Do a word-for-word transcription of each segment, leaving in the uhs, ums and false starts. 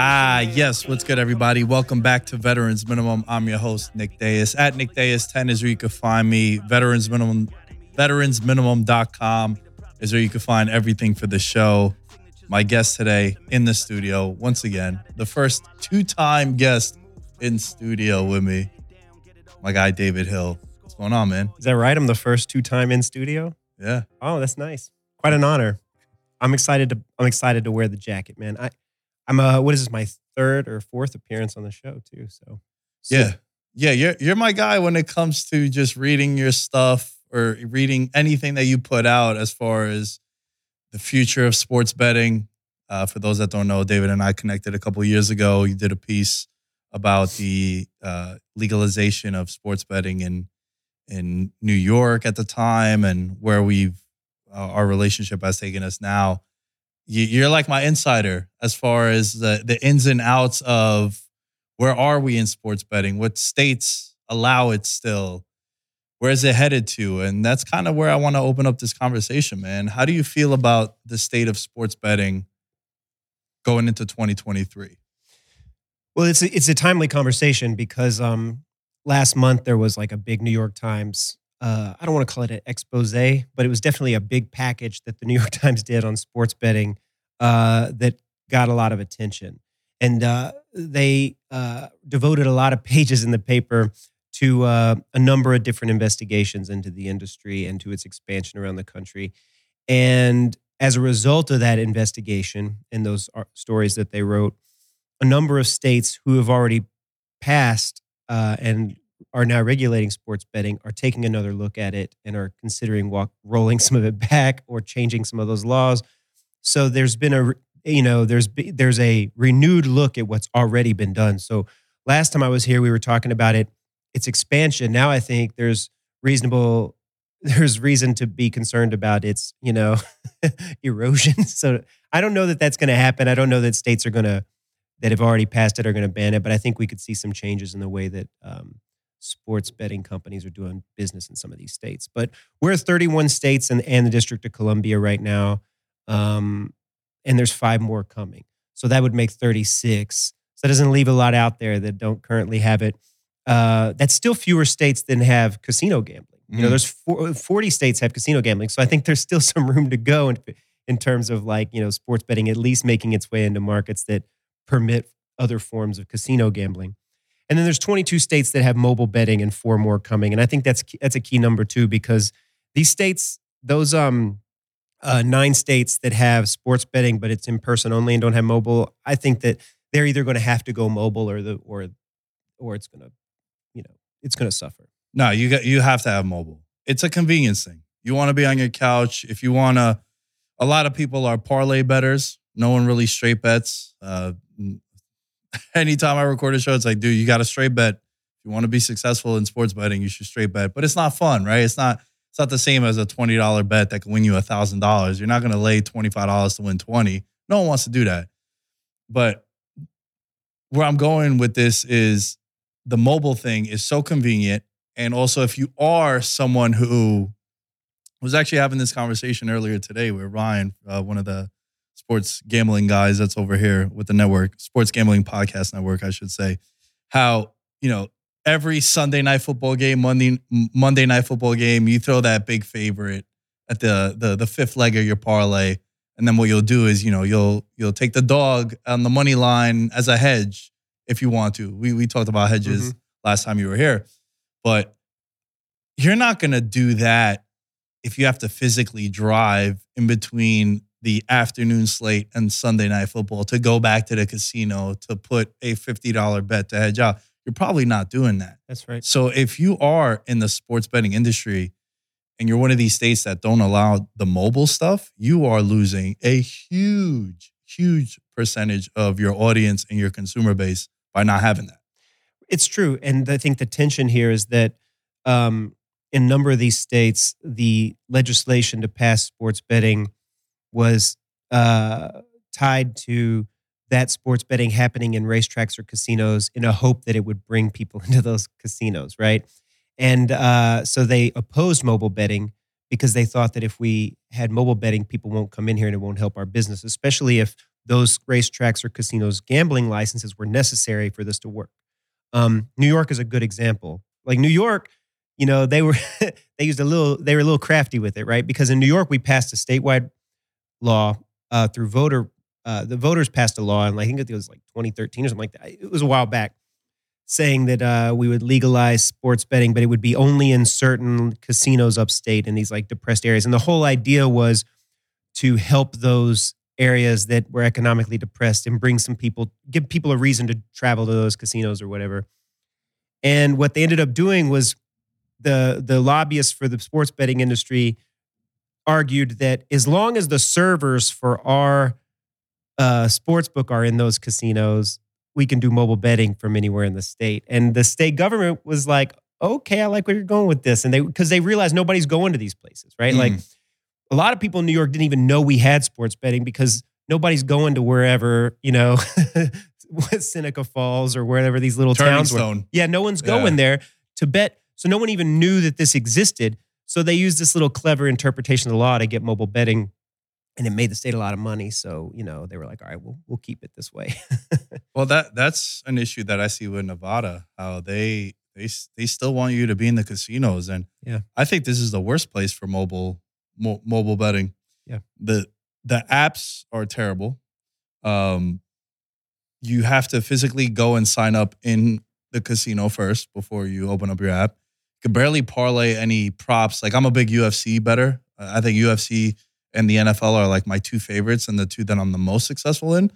Ah, yes. What's good, everybody? Welcome back to Veterans Minimum. I'm your host, Nick Davis. At Nick Davis ten is where you can find me. Veterans Minimum, veterans minimum dot com is where you can find everything for the show. My guest today in the studio, once again, the first two-time guest in studio with me, my guy, David Hill. What's going on, man? Is that right? I'm the first two-time in studio? Yeah. Oh, that's nice. Quite an honor. I'm excited to I'm excited to wear the jacket, man. I I'm uh what is this, my third or fourth appearance on the show too. So, so yeah. Yeah, you're you're my guy when it comes to just reading your stuff or reading anything that you put out as far as the future of sports betting. Uh, for those that don't know, David and I connected a couple of years ago. You did a piece about the uh, legalization of sports betting in in New York at the time and where we've Uh, our relationship has taken us now. You, you're like my insider as far as the, the ins and outs of where are we in sports betting, what states allow it still, where is it headed to? And that's kind of where I want to open up this conversation, man. How do you feel about the state of sports betting going into twenty twenty-three? Well, it's a, it's a timely conversation because um, last month there was like a big New York Times Uh, I don't want to call it an expose, but it was definitely a big package that the New York Times did on sports betting uh, that got a lot of attention. And uh, they uh, devoted a lot of pages in the paper to uh, a number of different investigations into the industry and to its expansion around the country. And as a result of that investigation and those stories that they wrote, a number of states who have already passed uh, and are now regulating sports betting, are taking another look at it and are considering walk, rolling some of it back or changing some of those laws. So there's been a, you know, there's there's a renewed look at what's already been done. So last time I was here, we were talking about it, its expansion. Now I think there's reasonable, there's reason to be concerned about its, you know, erosion. So I don't know that that's going to happen. I don't know that states are going to, that have already passed it are going to ban it, but I think we could see some changes in the way that, um, sports betting companies are doing business in some of these states. But we're thirty-one states and, and the District of Columbia right now. Um, and there's five more coming. So that would make thirty-six. So that doesn't leave a lot out there that don't currently have it. Uh, that's still fewer states than have casino gambling. Mm-hmm. You know, there's four, forty states have casino gambling. So I think there's still some room to go in, in terms of like, you know, sports betting at least making its way into markets that permit other forms of casino gambling. And then there's twenty-two states that have mobile betting and four more coming. And I think that's that's a key number too, because these states, those um, uh, nine states that have sports betting, but it's in person only and don't have mobile, I think that they're either going to have to go mobile or the or or it's going to, you know, it's going to suffer. No, you got you have to have mobile. It's a convenience thing. You want to be on your couch. If you want to, a lot of people are parlay bettors. No one really straight bets. Uh, Anytime I record a show, it's like, dude, you got a straight bet. If you want to be successful in sports betting, you should straight bet. But it's not fun, right? It's not it's not the same as a twenty dollar bet that can win you one thousand dollars. You're not going to lay twenty-five dollars to win twenty. No one wants to do that. But where I'm going with this is the mobile thing is so convenient. And also, if you are someone who I was actually having this conversation earlier today with Ryan, uh, one of the sports gambling guys that's over here with the network, Sports Gambling Podcast Network, I should say, how, you know, every Sunday night football game, Monday Monday night football game, you throw that big favorite at the the the fifth leg of your parlay, and then what you'll do is, you know, you'll you'll take the dog on the money line as a hedge if you want to. We we talked about hedges mm-hmm. last time you were here, but you're not gonna do that if you have to physically drive in between the afternoon slate and Sunday night football to go back to the casino to put a fifty dollar bet to hedge out. You're probably not doing that. That's right. So if you are in the sports betting industry and you're one of these states that don't allow the mobile stuff, you are losing a huge, huge percentage of your audience and your consumer base by not having that. It's true. And I think the tension here is that um, in a number of these states, the legislation to pass sports betting was uh, tied to that sports betting happening in racetracks or casinos in a hope that it would bring people into those casinos, right? And uh, so they opposed mobile betting because they thought that if we had mobile betting, people won't come in here and it won't help our business, especially if those racetracks or casinos' gambling licenses were necessary for this to work. Um, New York is a good example. Like New York, you know, they were they used a little, they were a little crafty with it, right? Because in New York, we passed a statewide law uh, through voter Uh, the voters passed a law, and I think it was like twenty thirteen or something like that. It was a while back, saying that uh, we would legalize sports betting, but it would be only in certain casinos upstate in these like depressed areas. And the whole idea was to help those areas that were economically depressed and bring some people, give people a reason to travel to those casinos or whatever. And what they ended up doing was the the lobbyists for the sports betting industry argued that as long as the servers for our Uh, sportsbook are in those casinos, we can do mobile betting from anywhere in the state. And the state government was like, okay, I like where you're going with this. And they, because they realized nobody's going to these places, right? Mm. Like a lot of people in New York didn't even know we had sports betting because nobody's going to wherever, you know, Seneca Falls or wherever these little Turning towns Stone. Were. Yeah, no one's yeah. going there to bet. So no one even knew that this existed. So they used this little clever interpretation of the law to get mobile betting. And it made the state a lot of money. So, you know, they were like, all right, we'll, we'll keep it this way. Well, that that's an issue that I see with Nevada, how they they they still want you to be in the casinos. And yeah. I think this is the worst place for mobile mo- mobile betting. Yeah. The the apps are terrible. Um, you have to physically go and sign up in the casino first before you open up your app. You can barely parlay any props. Like I'm a big U F C bettor. I think U F C and the N F L are like my two favorites and the two that I'm the most successful in.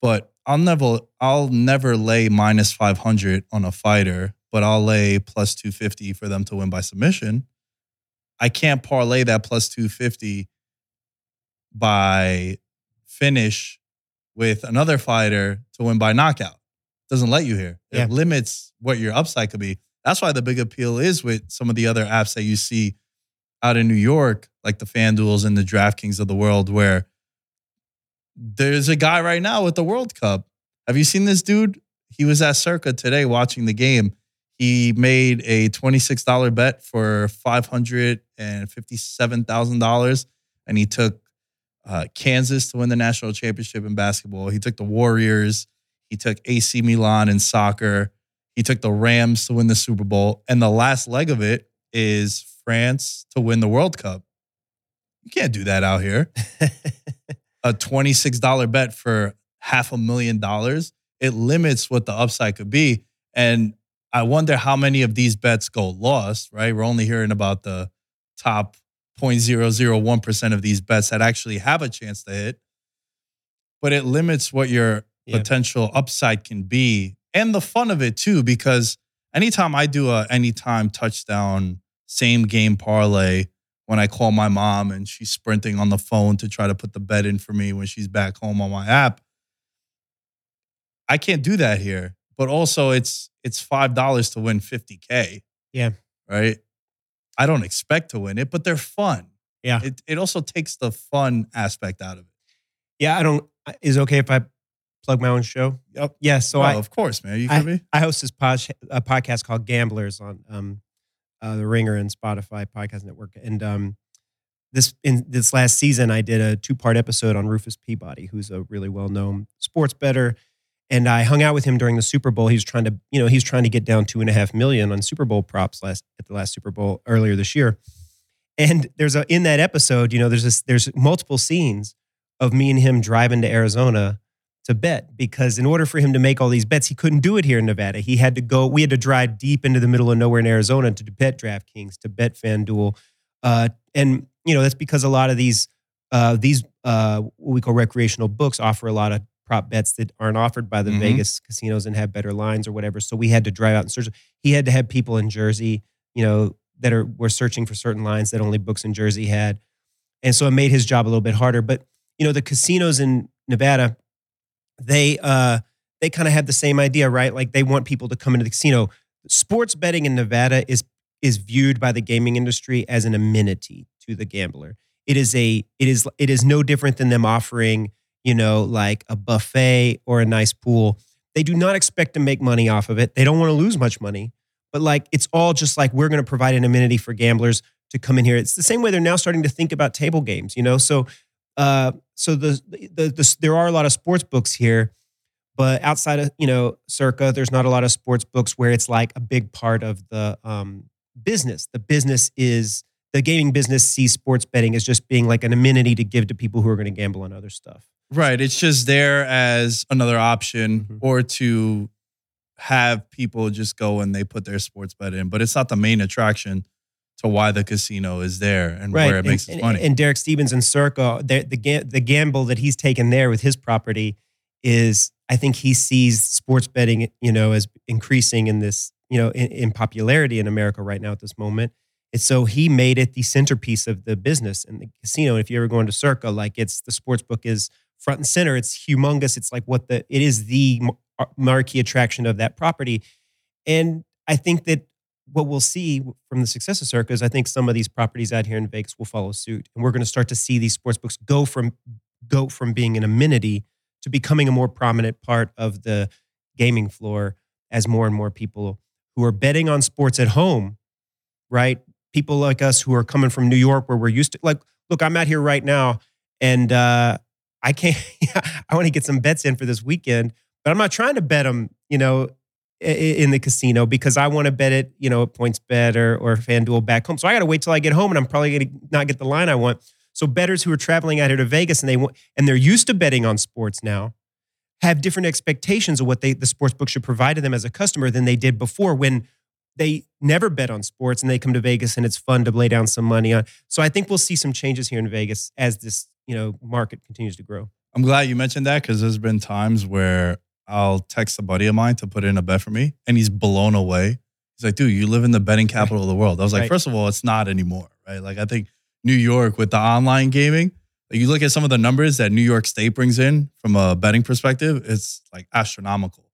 But I'll never I'll never lay minus five hundred on a fighter, but I'll lay plus two fifty for them to win by submission. I can't parlay that plus two fifty by finish with another fighter to win by knockout. It doesn't let you here. It yeah. limits what your upside could be. That's why the big appeal is with some of the other apps that you see out in New York, like the FanDuels and the DraftKings of the world, where there's a guy right now with the World Cup. Have you seen this dude? He was at Circa today watching the game. He made a twenty-six dollar bet for five hundred fifty-seven thousand dollars, and he took uh, Kansas to win the national championship in basketball. He took the Warriors. He took A C Milan in soccer. He took the Rams to win the Super Bowl. And the last leg of it is France to win the World Cup. You can't do that out here. A twenty-six dollar bet for half a million dollars. It limits what the upside could be. And I wonder how many of these bets go lost, right? We're only hearing about the top zero point zero zero one percent of these bets that actually have a chance to hit. But it limits what your yeah. potential upside can be and the fun of it too, because anytime I do a anytime touchdown same game parlay, when I call my mom and she's sprinting on the phone to try to put the bet in for me when she's back home on my app, I can't do that here. But also it's it's five dollars to win fifty K. Yeah. Right? I don't expect to win it, but they're fun. Yeah. It it also takes the fun aspect out of it. Yeah, I don't... Is it okay if I plug my own show? Yep. Yeah, so oh, I... of course, man. You can I, I host this pod, a podcast called Gamblers on um, uh, the Ringer and Spotify podcast network. And um, this in this last season, I did a two-part episode on Rufus Peabody, who's a really well-known sports bettor. And I hung out with him during the Super Bowl. He was trying to, you know, he's trying to get down two and a half million on Super Bowl props last at the last Super Bowl earlier this year. And there's a in that episode, you know, there's this, there's multiple scenes of me and him driving to Arizona to bet, because in order for him to make all these bets, he couldn't do it here in Nevada. He had to go. We had to drive deep into the middle of nowhere in Arizona to bet DraftKings, to bet FanDuel, uh, and you know that's because a lot of these uh, these uh, what we call recreational books offer a lot of prop bets that aren't offered by the mm-hmm. Vegas casinos and have better lines or whatever. So we had to drive out and search. He had to have people in Jersey, you know, that are were searching for certain lines that only books in Jersey had, and so it made his job a little bit harder. But you know, the casinos in Nevada, they uh, they kind of have the same idea, right? Like they want people to come into the casino. Sports betting in Nevada is is viewed by the gaming industry as an amenity to the gambler. It is a it is it is no different than them offering, you know, like a buffet or a nice pool. They do not expect to make money off of it. They don't want to lose much money. But like, it's all just like, we're going to provide an amenity for gamblers to come in here. It's the same way they're now starting to think about table games, you know? So uh, so the, the, the there are a lot of sports books here, but outside of, you know, Circa, there's not a lot of sports books where it's like a big part of the um, business. The business is, the gaming business sees sports betting as just being like an amenity to give to people who are going to gamble on other stuff. Right. It's just there as another option mm-hmm. or to have people just go and they put their sports bet in. But it's not the main attraction to why the casino is there and right. where it and, makes its money. And Derek Stevens and Circa, the, the the gamble that he's taken there with his property is, I think he sees sports betting, you know, as increasing in this, you know, in, in popularity in America right now at this moment. And so he made it the centerpiece of the business and the casino. If you ever go into Circa, like it's the sports book is front and center. It's humongous. It's like what the, it is the marquee attraction of that property. And I think that what we'll see from the success of Circa is I think some of these properties out here in Vegas will follow suit. And we're going to start to see these sports books go from, go from being an amenity to becoming a more prominent part of the gaming floor as more and more people who are betting on sports at home, right? People like us who are coming from New York where we're used to, like, look, I'm out here right now and, uh, I can't, I want to get some bets in for this weekend, but I'm not trying to bet them, you know, in the casino because I want to bet it, you know, at PointsBet or, or FanDuel back home. So I got to wait till I get home and I'm probably going to not get the line I want. So bettors who are traveling out here to Vegas and, they want, and they're used to betting on sports now have different expectations of what they the sports book should provide to them as a customer than they did before when they never bet on sports and they come to Vegas and it's fun to lay down some money on. So I think we'll see some changes here in Vegas as this, you know, market continues to grow. I'm glad you mentioned that because there's been times where I'll text a buddy of mine to put in a bet for me and he's blown away. He's like, dude, you live in the betting capital of the world. I was like, right. First of all, it's not anymore, right? Like I think New York with the online gaming, like you look at some of the numbers that New York State brings in from a betting perspective, it's like astronomical.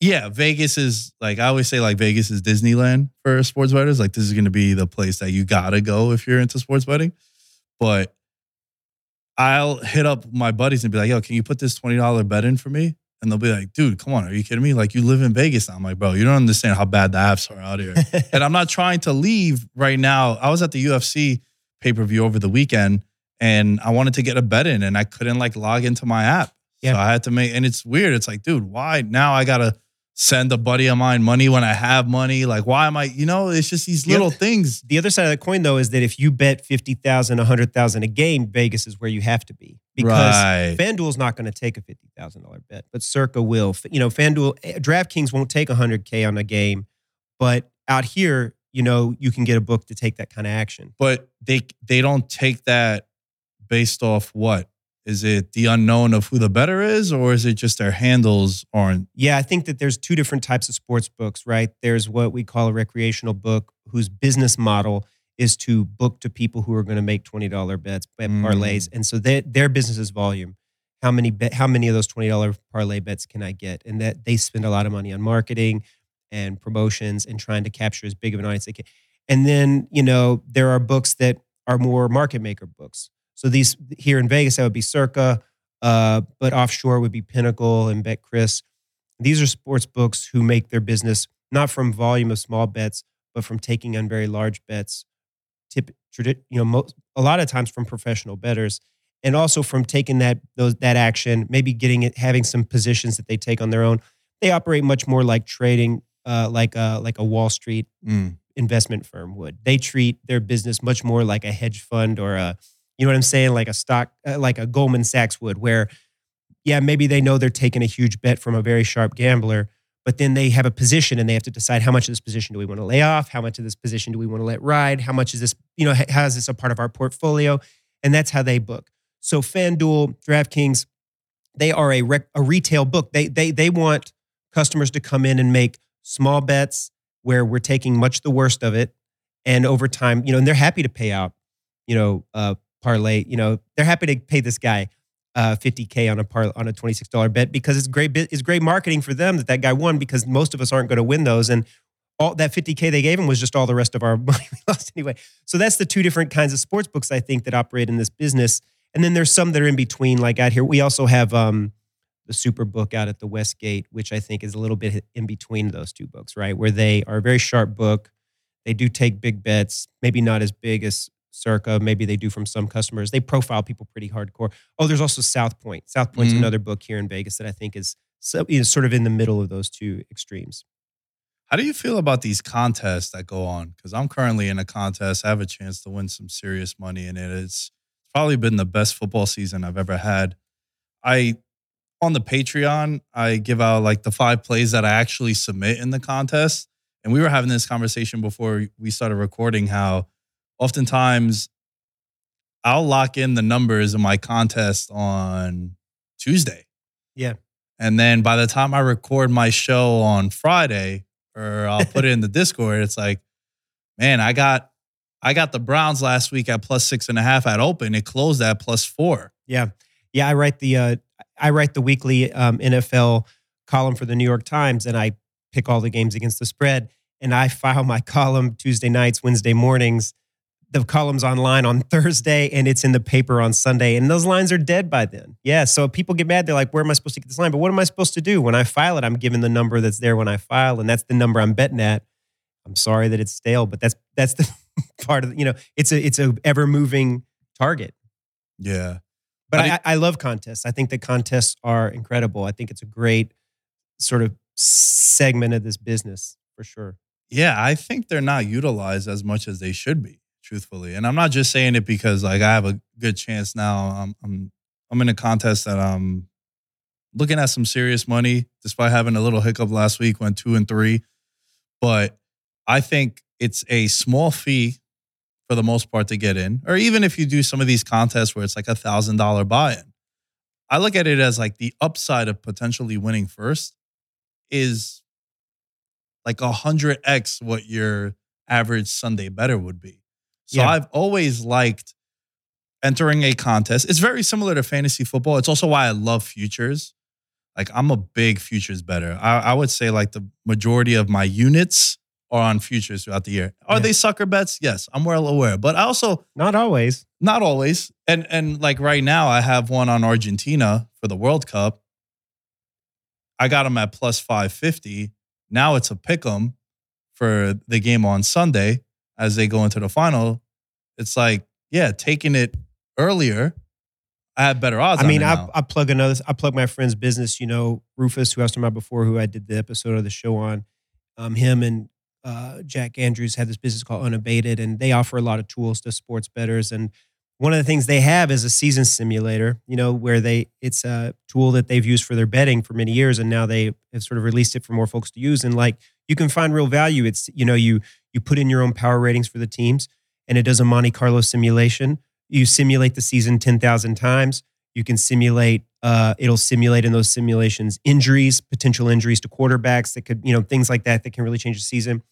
Yeah, Vegas is like, I always say like Vegas is Disneyland for sports bettors. Like this is going to be the place that you got to go if you're into sports betting. But I'll hit up my buddies and be like, yo, can you put this twenty dollars bet in for me? And they'll be like, dude, come on. Are you kidding me? Like you live in Vegas now. I'm like, bro, you don't understand how bad the apps are out here. And I'm not trying to leave right now. I was at the U F C pay-per-view over the weekend and I wanted to get a bet in and I couldn't like log into my app. Yeah. So I had to make, and it's weird. It's like, dude, why now I got to send a buddy of mine money when I have money? Like, why am I, you know, it's just these little the, things. The other side of the coin, though, is that if you bet fifty thousand dollars, one hundred thousand dollars a game, Vegas is where you have to be. Because right. FanDuel's not going to take a fifty thousand dollars bet, but Circa will. You know, FanDuel, DraftKings won't take one hundred K on a game, but out here, you know, you can get a book to take that kind of action. But they they don't take that based off what? Is it the unknown of who the bettor is, or is it just their handles aren't? Yeah, I think that there's two different types of sports books, right? There's what we call a recreational book whose business model is to book to people who are going to make twenty dollars bets at mm. parlays. And so they, their business is volume. How many bet, how many of those twenty dollars parlay bets can I get? And that they spend a lot of money on marketing and promotions and trying to capture as big of an audience as they can. And then, you know, there are books that are more market maker books. So these here in Vegas, that would be Circa, uh, but offshore would be Pinnacle and Betcris. These are sports books who make their business not from volume of small bets, but from taking on very large bets. Tip, tradi- you know, most, a lot of times from professional bettors, and also from taking that those that action, maybe getting it, having some positions that they take on their own. They operate much more like trading, uh, like a like a Wall Street mm. investment firm would. They treat their business much more like a hedge fund or a, you know what I'm saying, like a stock, uh, like a Goldman Sachs would, where, yeah, maybe they know they're taking a huge bet from a very sharp gambler, but then they have a position and they have to decide how much of this position do we want to lay off, how much of this position do we want to let ride, how much is this, you know, how is this a part of our portfolio, and that's how they book. So FanDuel, DraftKings, they are a rec- a retail book. They they they want customers to come in and make small bets where we're taking much the worst of it, and over time, you know, and they're happy to pay out, you know, uh, parlay. You know, they're happy to pay this guy uh, fifty K on a par- on a twenty-six dollars bet because it's great. It's great marketing for them that that guy won, because most of us aren't going to win those, and all that fifty K they gave him was just all the rest of our money we lost anyway. So that's the two different kinds of sports books I think that operate in this business. And then there's some that are in between, like out here. We also have um, the Super Book out at the Westgate, which I think is a little bit in between those two books, right? Where they are a very sharp book. They do take big bets, maybe not as big as Circa. Maybe they do from some customers. They profile people pretty hardcore. Oh, there's also South Point. South Point's mm-hmm. another book here in Vegas that I think is, so, is sort of in the middle of those two extremes. How do you feel about these contests that go on? Because I'm currently in a contest. I have a chance to win some serious money in it. It's probably been the best football season I've ever had. I, on the Patreon, I give out like the five plays that I actually submit in the contest. And we were having this conversation before we started recording how oftentimes I'll lock in the numbers in my contest on Tuesday. Yeah. And then by the time I record my show on Friday, or I'll put it in the Discord, it's like, man, I got... I got the Browns last week at plus six and a half at open. It closed at plus four. Yeah. Yeah. I write the, uh, I write the weekly um, N F L column for the New York Times, and I pick all the games against the spread, and I file my column Tuesday nights, Wednesday mornings. The column's online on Thursday, and it's in the paper on Sunday, and those lines are dead by then. Yeah. So if people get mad, they're like, where am I supposed to get this line? But what am I supposed to do? When I file it, I'm given the number that's there when I file, and that's the number I'm betting at. I'm sorry that it's stale, but that's, that's the part of, you know, it's a, it's a ever moving target. Yeah. But I, I, I love contests. I think the contests are incredible. I think it's a great sort of segment of this business for sure. Yeah. I think they're not utilized as much as they should be, truthfully. And I'm not just saying it because like I have a good chance now. I'm, I'm, I'm in a contest that I'm looking at some serious money, despite having a little hiccup last week, went two and three, but I think it's a small fee for the most part to get in. Or even if you do some of these contests where it's like a one thousand dollars buy-in. I look at it as like the upside of potentially winning first is like one hundred x what your average Sunday better would be. So yeah. I've always liked entering a contest. It's very similar to fantasy football. It's also why I love futures. Like I'm a big futures better. I, I would say like the majority of my units are on futures throughout the year. Are yeah. they sucker bets? Yes, I'm well aware. But I also... Not always. Not always. And and like right now, I have one on Argentina for the World Cup. I got them at plus five fifty. Now it's a pick'em for the game on Sunday as they go into the final. It's like, yeah, taking it earlier, I have better odds. I mean, on it I, now. I plug another... I plug my friend's business, you know, Rufus, who I was talking about before, who I did the episode of the show on. Um, him and... Uh, Jack Andrews had this business called Unabated, and they offer a lot of tools to sports bettors. And one of the things they have is a season simulator, you know, where they, it's a tool that they've used for their betting for many years. And now they have sort of released it for more folks to use. And like, you can find real value. It's, you know, you, you put in your own power ratings for the teams, and it does a Monte Carlo simulation. You simulate the season ten thousand times. You can simulate, uh, it'll simulate in those simulations, injuries, potential injuries to quarterbacks that could, you know, things like that, that can really change the season.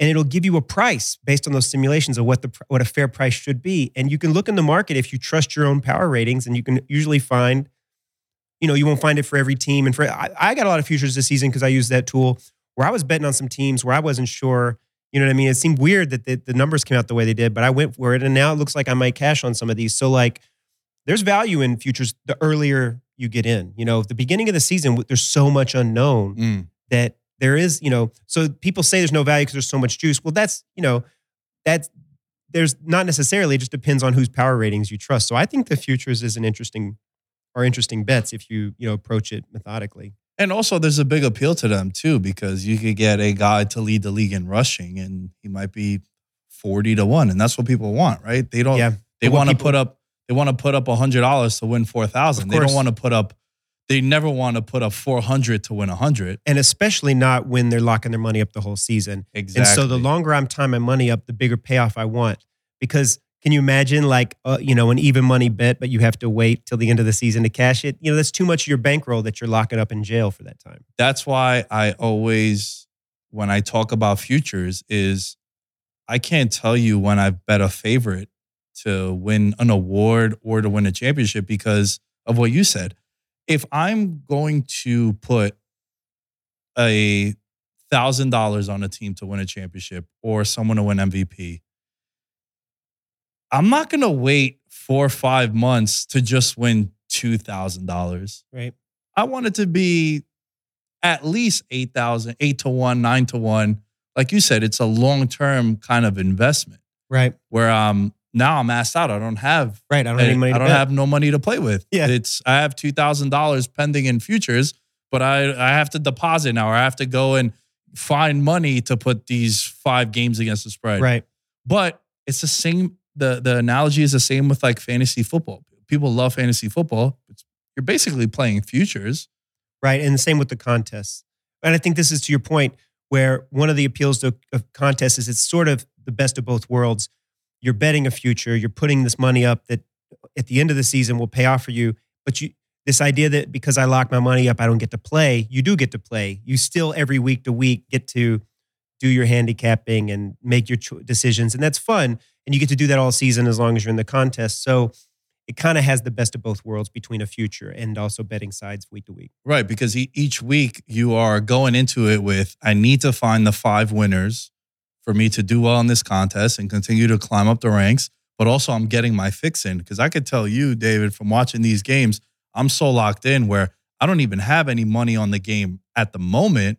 And it'll give you a price based on those simulations of what the what a fair price should be. And you can look in the market if you trust your own power ratings, and you can usually find, you know, you won't find it for every team. And for I, I got a lot of futures this season because I used that tool where I was betting on some teams where I wasn't sure. You know what I mean? It seemed weird that the, the numbers came out the way they did, but I went for it, and now it looks like I might cash on some of these. So like, there's value in futures the earlier you get in. You know, the beginning of the season, there's so much unknown mm. that there is, you know, so people say there's no value because there's so much juice. Well, that's, you know, that's, there's not necessarily, it just depends on whose power ratings you trust. So I think the futures is an interesting, are interesting bets if you, you know, approach it methodically. And also, there's a big appeal to them, too, because you could get a guy to lead the league in rushing, and he might be forty to one, and that's what people want, right? They don't. Yeah. They want to put up. They want to put up one hundred dollars to win four thousand dollars. They don't want to put up. They never want to put up four hundred dollars to win one hundred dollars, and especially not when they're locking their money up the whole season. Exactly. And so the longer I'm tying my money up, the bigger payoff I want. Because can you imagine, like, uh, you know, an even money bet, but you have to wait till the end of the season to cash it? You know, that's too much of your bankroll that you're locking up in jail for that time. That's why I always, when I talk about futures, is I can't tell you when I bet a favorite to win an award or to win a championship because of what you said. If I'm going to put a one thousand dollars on a team to win a championship or someone to win M V P, I'm not going to wait four or five months to just win two thousand dollars. Right. I want it to be at least eight thousand, eight to one, nine to one. Like you said, it's a long-term kind of investment. Right. Where um, now I'm asked out. I don't have, right. I don't, any, money I don't have no money to play with. Yeah. It's, I have two thousand dollars pending in futures, but I, I have to deposit now, or I have to go and find money to put these five games against the spread. Right. But it's the same. The the analogy is the same with like fantasy football. People love fantasy football. It's, you're basically playing futures. Right. And the same with the contests. And I think this is to your point where one of the appeals to of contests is it's sort of the best of both worlds. You're betting a future. You're putting this money up that at the end of the season will pay off for you. But you this idea that because I lock my money up, I don't get to play. You do get to play. You still every week to week get to do your handicapping and make your cho- decisions. And that's fun. And you get to do that all season as long as you're in the contest. So it kind of has the best of both worlds between a future and also betting sides week to week. Right, because e- each week you are going into it with, I need to find the five winners for me to do well in this contest and continue to climb up the ranks. But also I'm getting my fix in. Because I could tell you, David, from watching these games, I'm so locked in where I don't even have any money on the game at the moment.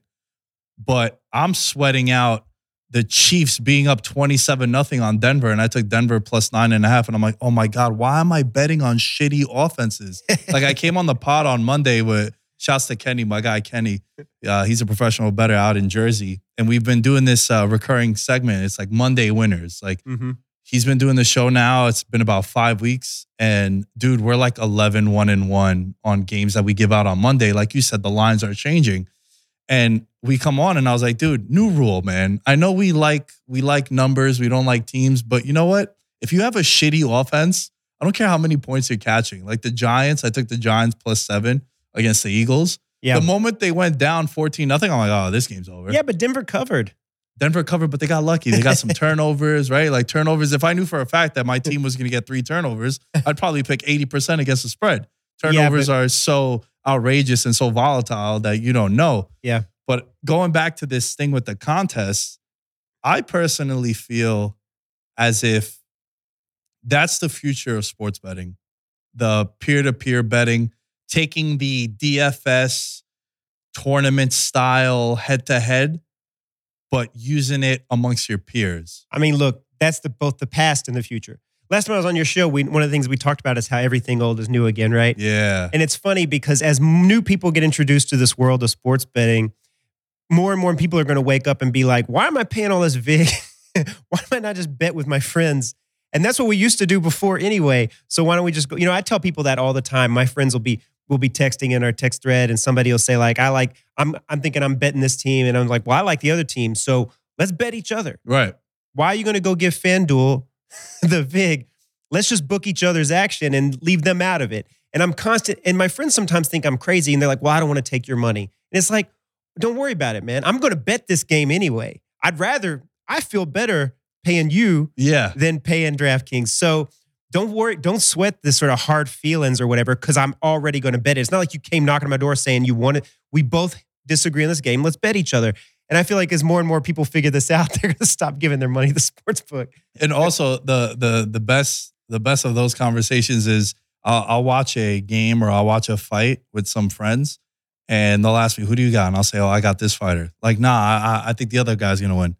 But I'm sweating out the Chiefs being up twenty-seven nothing on Denver. And I took Denver plus nine and a half. And I'm like, oh my God, why am I betting on shitty offenses? Like I came on the pod on Monday with shouts to Kenny, my guy Kenny. Uh, he's a professional bettor out in Jersey. And we've been doing this uh, recurring segment. It's like Monday winners. Like mm-hmm. He's been doing the show now. It's been about five weeks. And dude, we're like eleven, one and one on games that we give out on Monday. Like you said, the lines are changing. And we come on and I was like, dude, new rule, man. I know we like we like numbers. We don't like teams. But you know what? If you have a shitty offense, I don't care how many points you're catching. Like the Giants, I took the Giants plus seven against the Eagles. Yeah. The moment they went down fourteen nothing, I'm like, oh, this game's over. Yeah, but Denver covered. Denver covered, but they got lucky. They got some turnovers, right? Like turnovers. If I knew for a fact that my team was going to get three turnovers, I'd probably pick eighty percent against the spread. Turnovers yeah, but- are so outrageous and so volatile that you don't know. Yeah. But going back to this thing with the contest, I personally feel as if that's the future of sports betting. The peer-to-peer betting, taking the D F S tournament style head-to-head, but using it amongst your peers. I mean, look, that's the both the past and the future. Last time I was on your show, we, one of the things we talked about is how everything old is new again, right? Yeah. And it's funny because as new people get introduced to this world of sports betting, more and more people are going to wake up and be like, why am I paying all this vig? Why am I not just bet with my friends? And that's what we used to do before anyway. So why don't we just go? You know, I tell people that all the time. My friends will be will be texting in our text thread and somebody will say like, I like, I'm I'm thinking I'm betting this team. And I'm like, well, I like the other team. So let's bet each other. Right. Why are you going to go give FanDuel the vig? Let's just book each other's action and leave them out of it. And I'm constant. And my friends sometimes think I'm crazy. And they're like, well, I don't want to take your money. And it's like, don't worry about it, man. I'm going to bet this game anyway. I'd rather, I feel better paying you yeah. than paying DraftKings. So don't worry. Don't sweat this sort of hard feelings or whatever, because I'm already going to bet it. It's not like you came knocking on my door saying you want it. We both disagree on this game. Let's bet each other. And I feel like as more and more people figure this out, they're going to stop giving their money to the sports book. And also the the the best the best of those conversations is I'll, I'll watch a game or I'll watch a fight with some friends, and they'll ask me, "Who do you got?" And I'll say, "Oh, I got this fighter." Like, nah, I, I think the other guy's going to win.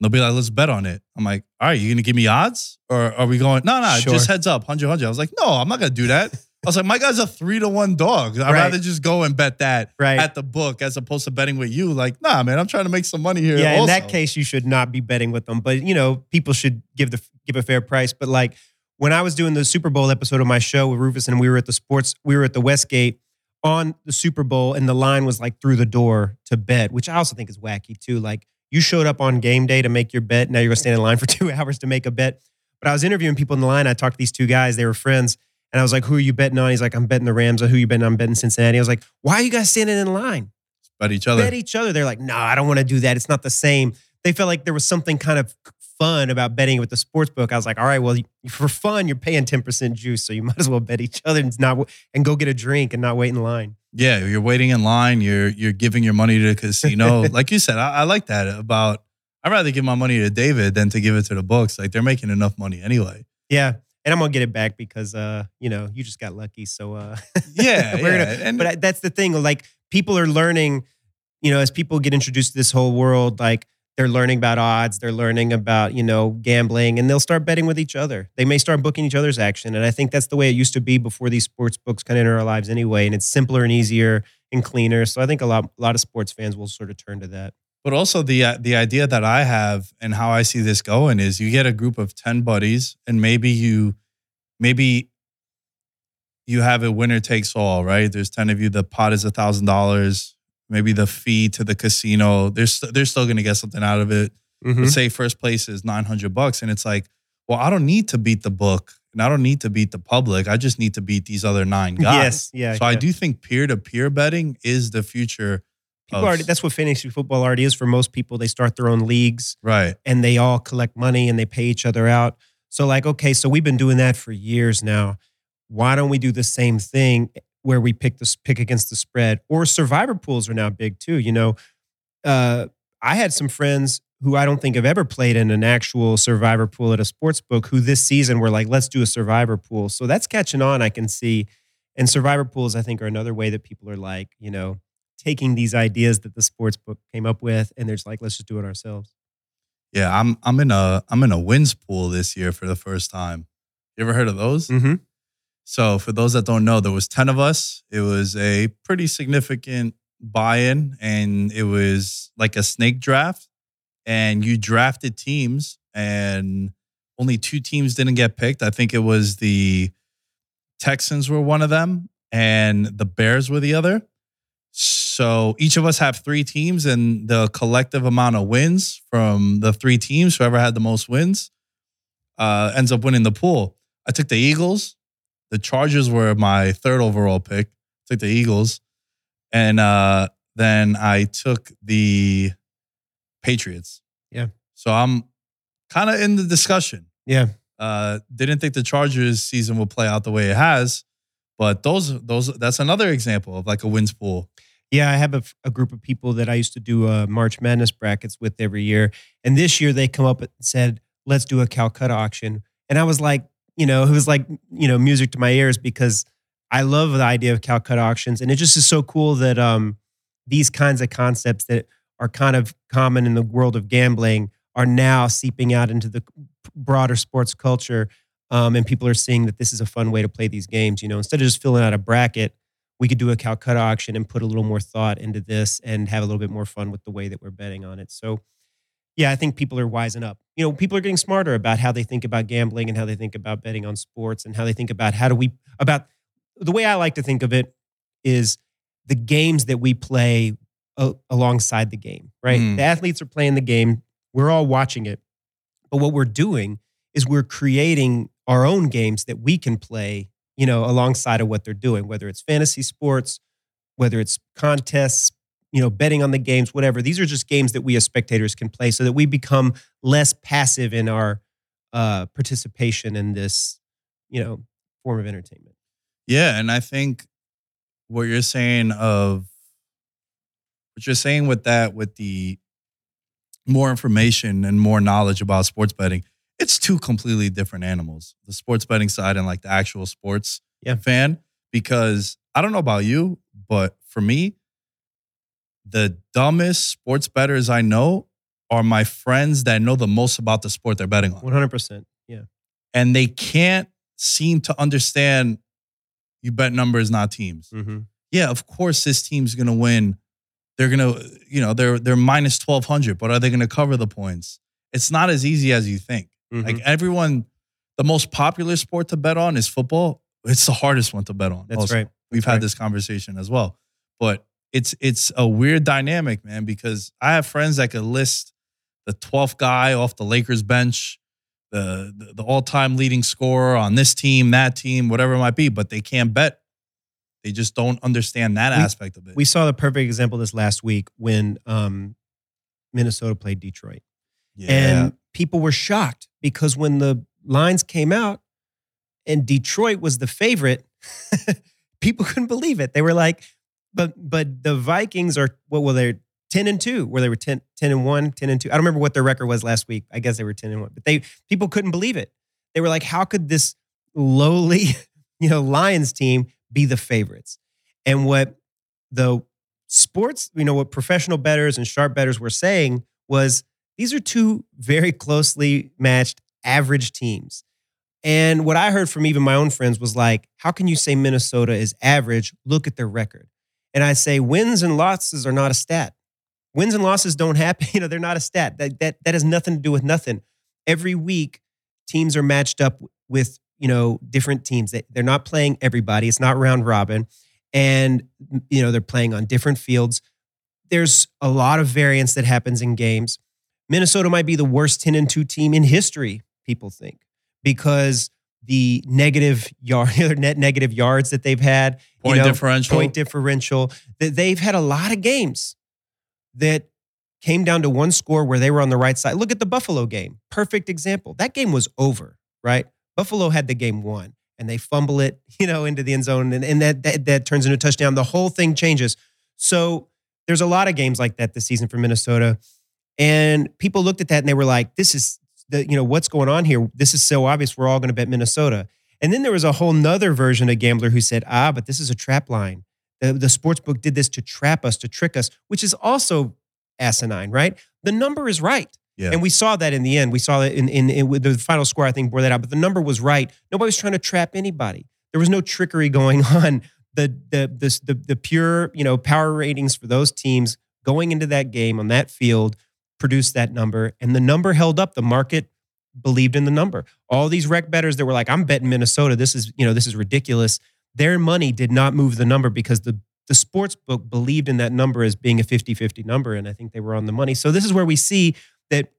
They'll be like, "Let's bet on it." I'm like, "All right, you going to give me odds? Or are we going, no, no, sure. just heads up, one hundred, one hundred. I was like, "No, I'm not going to do that." I was like, "My guy's a three to one dog. I'd right. rather just go and bet that right. at the book as opposed to betting with you." Like, nah, man, I'm trying to make some money here. Yeah, also. In that case, you should not be betting with them. But, you know, people should give the give a fair price. But like when I was doing the Super Bowl episode of my show with Rufus and we were at the sports, we were at the Westgate on the Super Bowl and the line was like through the door to bet, which I also think is wacky too. Like, you showed up on game day to make your bet. Now you're going to stand in line for two hours to make a bet. But I was interviewing people in the line. I talked to these two guys. They were friends. And I was like, "Who are you betting on?" He's like, "I'm betting the Rams." "Who are you betting on?" "I'm betting Cincinnati." I was like, "Why are you guys standing in line? Bet each other." Bet each other. They're like, "No, nah, I don't want to do that. It's not the same." They felt like there was something kind of fun about betting with the sports book. I was like, all right, well, for fun, you're paying ten percent juice. So you might as well bet each other and not and go get a drink and not wait in line. Yeah, you're waiting in line. You're you're giving your money to the casino. Like you said, I, I like that about, I'd rather give my money to David than to give it to the books. Like, they're making enough money anyway. Yeah, and I'm going to get it back because, uh, you know, you just got lucky. So, uh, yeah. we're yeah. Gonna, and, but that's the thing. Like, people are learning, you know, as people get introduced to this whole world, like, they're learning about odds. They're learning about, you know, gambling, and they'll start betting with each other. They may start booking each other's action. And I think that's the way it used to be before these sports books kind of enter our lives anyway. And it's simpler and easier and cleaner. So I think a lot, a lot of sports fans will sort of turn to that. But also the, uh, the idea that I have and how I see this going is you get a group of ten buddies and maybe you, maybe you have a winner takes all, right? There's ten of you. The pot is a thousand dollars. Maybe the fee to the casino, they're, st- they're still going to get something out of it. Mm-hmm. Let's say first place is nine hundred bucks. And it's like, well, I don't need to beat the book and I don't need to beat the public. I just need to beat these other nine guys. Yes, yeah. So yeah. I do think peer-to-peer betting is the future. People of- already, that's what fantasy football already is for most people. They start their own leagues. Right. And they all collect money and they pay each other out. So like, okay, so we've been doing that for years now. Why don't we do the same thing where we pick this pick against the spread? Or survivor pools are now big too. You know, uh, I had some friends who I don't think have ever played in an actual survivor pool at a sports book who this season were like, "Let's do a survivor pool." So that's catching on, I can see. And survivor pools, I think, are another way that people are like, you know, taking these ideas that the sports book came up with and they're just like, let's just do it ourselves. Yeah. I'm, I'm in a, I'm in a wins pool this year for the first time. You ever heard of those? Mm-hmm. So for those that don't know, there was ten of us. It was a pretty significant buy-in, and it was like a snake draft. And you drafted teams, and only two teams didn't get picked. I think it was the Texans were one of them, and the Bears were the other. So each of us have three teams, and the collective amount of wins from the three teams, whoever had the most wins, uh, ends up winning the pool. I took the Eagles. The Chargers were my third overall pick. I took the Eagles. And uh, then I took the Patriots. Yeah. So I'm kind of in the discussion. Yeah. Uh, didn't think the Chargers season will play out the way it has. But those, those that's another example of like a wins pool. Yeah, I have a, a group of people that I used to do uh, March Madness brackets with every year. And this year they come up and said, "Let's do a Calcutta auction." And I was like, you know, it was like, you know, music to my ears because I love the idea of Calcutta auctions. And it just is so cool that um, these kinds of concepts that are kind of common in the world of gambling are now seeping out into the broader sports culture. Um, and people are seeing that this is a fun way to play these games. You know, instead of just filling out a bracket, we could do a Calcutta auction and put a little more thought into this and have a little bit more fun with the way that we're betting on it. So yeah, I think people are wising up. You know, people are getting smarter about how they think about gambling and how they think about betting on sports and how they think about how do we, about the way I like to think of it is the games that we play a, alongside the game, right? Mm. The athletes are playing the game. We're all watching it. But what we're doing is we're creating our own games that we can play, you know, alongside of what they're doing, whether it's fantasy sports, whether it's contests, you know, betting on the games, whatever. These are just games that we as spectators can play so that we become less passive in our uh, participation in this, you know, form of entertainment. Yeah. And I think what you're saying of, what you're saying with that, with the more information and more knowledge about sports betting, it's two completely different animals. The sports betting side and like the actual sports yeah. fan, because I don't know about you, but for me, the dumbest sports bettors I know are my friends that know the most about the sport they're betting on. one hundred percent. Yeah. And they can't seem to understand you bet numbers, not teams. Mm-hmm. Yeah, of course this team's going to win. They're going to, you know, they're they're minus twelve hundred, but are they going to cover the points? It's not as easy as you think. Mm-hmm. Like everyone, the most popular sport to bet on is football. It's the hardest one to bet on. That's also. right. We've That's had right. this conversation as well. But it's it's a weird dynamic, man, because I have friends that could list the twelfth guy off the Lakers bench, the, the the all-time leading scorer on this team, that team, whatever it might be, but they can't bet. They just don't understand that we, aspect of it. We saw the perfect example this last week when um, Minnesota played Detroit. Yeah. And people were shocked because when the lines came out and Detroit was the favorite, people couldn't believe it. They were like, but but the Vikings are, what were they, ten and two, where they were ten and one, ten and two. I don't remember what their record was last week. I guess they were ten and one, but they people couldn't believe it. They were like, how could this lowly, you know, Lions team be the favorites? And what the sports, you know, what professional bettors and sharp bettors were saying was these are two very closely matched average teams. And what I heard from even my own friends was like, how can you say Minnesota is average? Look at their record. And I say, wins and losses are not a stat. Wins and losses don't happen. You know, they're not a stat. That that that has nothing to do with nothing. Every week, teams are matched up with, you know, different teams. They, they're not playing everybody. It's not round robin. And, you know, they're playing on different fields. There's a lot of variance that happens in games. Minnesota might be the worst ten and two team in history, people think, because the negative yard, net negative yards that they've had, point you know, differential, point differential. That they've had a lot of games that came down to one score where they were on the right side. Look at the Buffalo game, perfect example. That game was over, right? Buffalo had the game won, and they fumble it, you know, into the end zone, and, and that, that that turns into a touchdown. The whole thing changes. So there's a lot of games like that this season for Minnesota, and people looked at that and they were like, "This is." The, you know, what's going on here? This is so obvious. We're all going to bet Minnesota. And then there was a whole nother version of Gambler who said, ah, but this is a trap line. The, the sportsbook did this to trap us, to trick us, which is also asinine, right? The number is right. Yeah. And we saw that in the end. We saw that in, in, in the final score, I think, bore that out. But the number was right. Nobody was trying to trap anybody. There was no trickery going on. The, the, the, the, the pure, you know, power ratings for those teams going into that game on that field produced that number, and the number held up. The market believed in the number. All these rec bettors that were like, I'm betting Minnesota. This is, you know, this is ridiculous. Their money did not move the number because the, the sports book believed in that number as being a fifty-fifty number, and I think they were on the money. So this is where we see that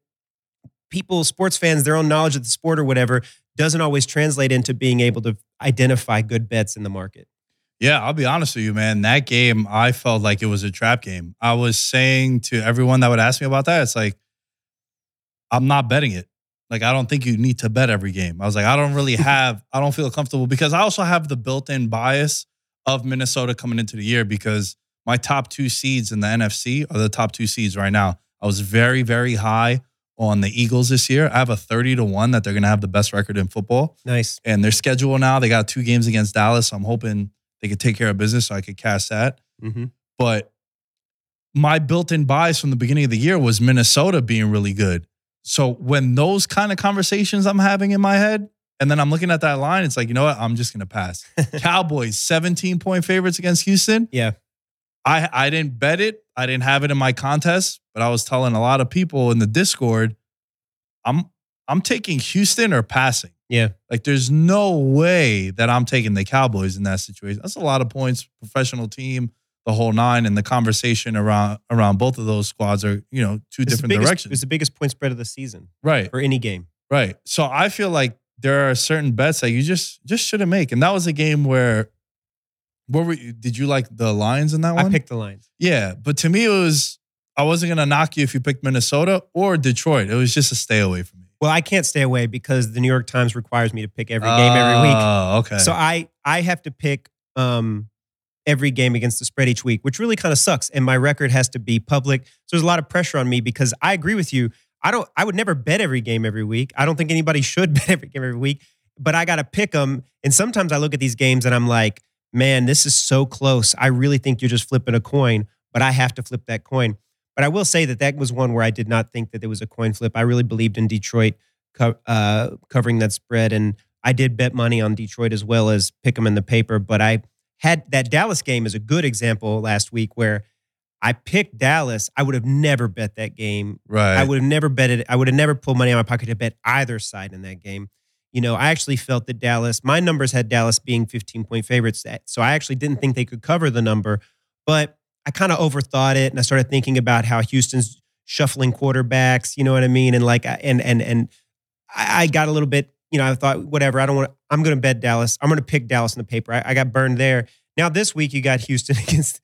people, sports fans, their own knowledge of the sport or whatever doesn't always translate into being able to identify good bets in the market. Yeah, I'll be honest with you, man. That game, I felt like it was a trap game. I was saying to everyone that would ask me about that, it's like, I'm not betting it. Like, I don't think you need to bet every game. I was like, I don't really have, I don't feel comfortable because I also have the built-in bias of Minnesota coming into the year because my top two seeds in the N F C are the top two seeds right now. I was very, very high on the Eagles this year. I have a thirty to one that they're going to have the best record in football. Nice. And their schedule now, they got two games against Dallas. So I'm hoping they could take care of business, so I could cast that. Mm-hmm. But my built-in bias from the beginning of the year was Minnesota being really good. So when those kind of conversations I'm having in my head, and then I'm looking at that line, it's like, you know what? I'm just going to pass. Cowboys, seventeen-point favorites against Houston. Yeah. I, I didn't bet it. I didn't have it in my contest, but I was telling a lot of people in the Discord, I'm I'm taking Houston or passing. Yeah. Like there's no way that I'm taking the Cowboys in that situation. That's a lot of points, professional team, the whole nine, and the conversation around around both of those squads are, you know, two it's different biggest, directions. It's the biggest point spread of the season. Right. For any game. Right. So I feel like there are certain bets that you just just shouldn't make. And that was a game where what were you, did you like the Lions in that one? I picked the Lions. Yeah. But to me it was I wasn't gonna knock you if you picked Minnesota or Detroit. It was just a stay away from me. Well, I can't stay away because the New York Times requires me to pick every game every week. Oh, okay. So I, I have to pick um, every game against the spread each week, which really kind of sucks. And my record has to be public. So there's a lot of pressure on me because I agree with you. I don't, I would never bet every game every week. I don't think anybody should bet every game every week, but I got to pick them. And sometimes I look at these games and I'm like, man, this is so close. I really think you're just flipping a coin, but I have to flip that coin. But I will say that that was one where I did not think that there was a coin flip. I really believed in Detroit co- uh, covering that spread. And I did bet money on Detroit as well as pick them in the paper. But I had that Dallas game as a good example last week where I picked Dallas. I would have never bet that game. Right. I would have never bet it. I would have never pulled money out of my pocket to bet either side in that game. You know, I actually felt that Dallas, my numbers had Dallas being fifteen point favorites. So I actually didn't think they could cover the number, but I kind of overthought it. And I started thinking about how Houston's shuffling quarterbacks, you know what I mean? And like, and, and, and I got a little bit, you know, I thought, whatever, I don't want to, I'm going to bet Dallas. I'm going to pick Dallas in the paper. I, I got burned there. Now this week you got Houston against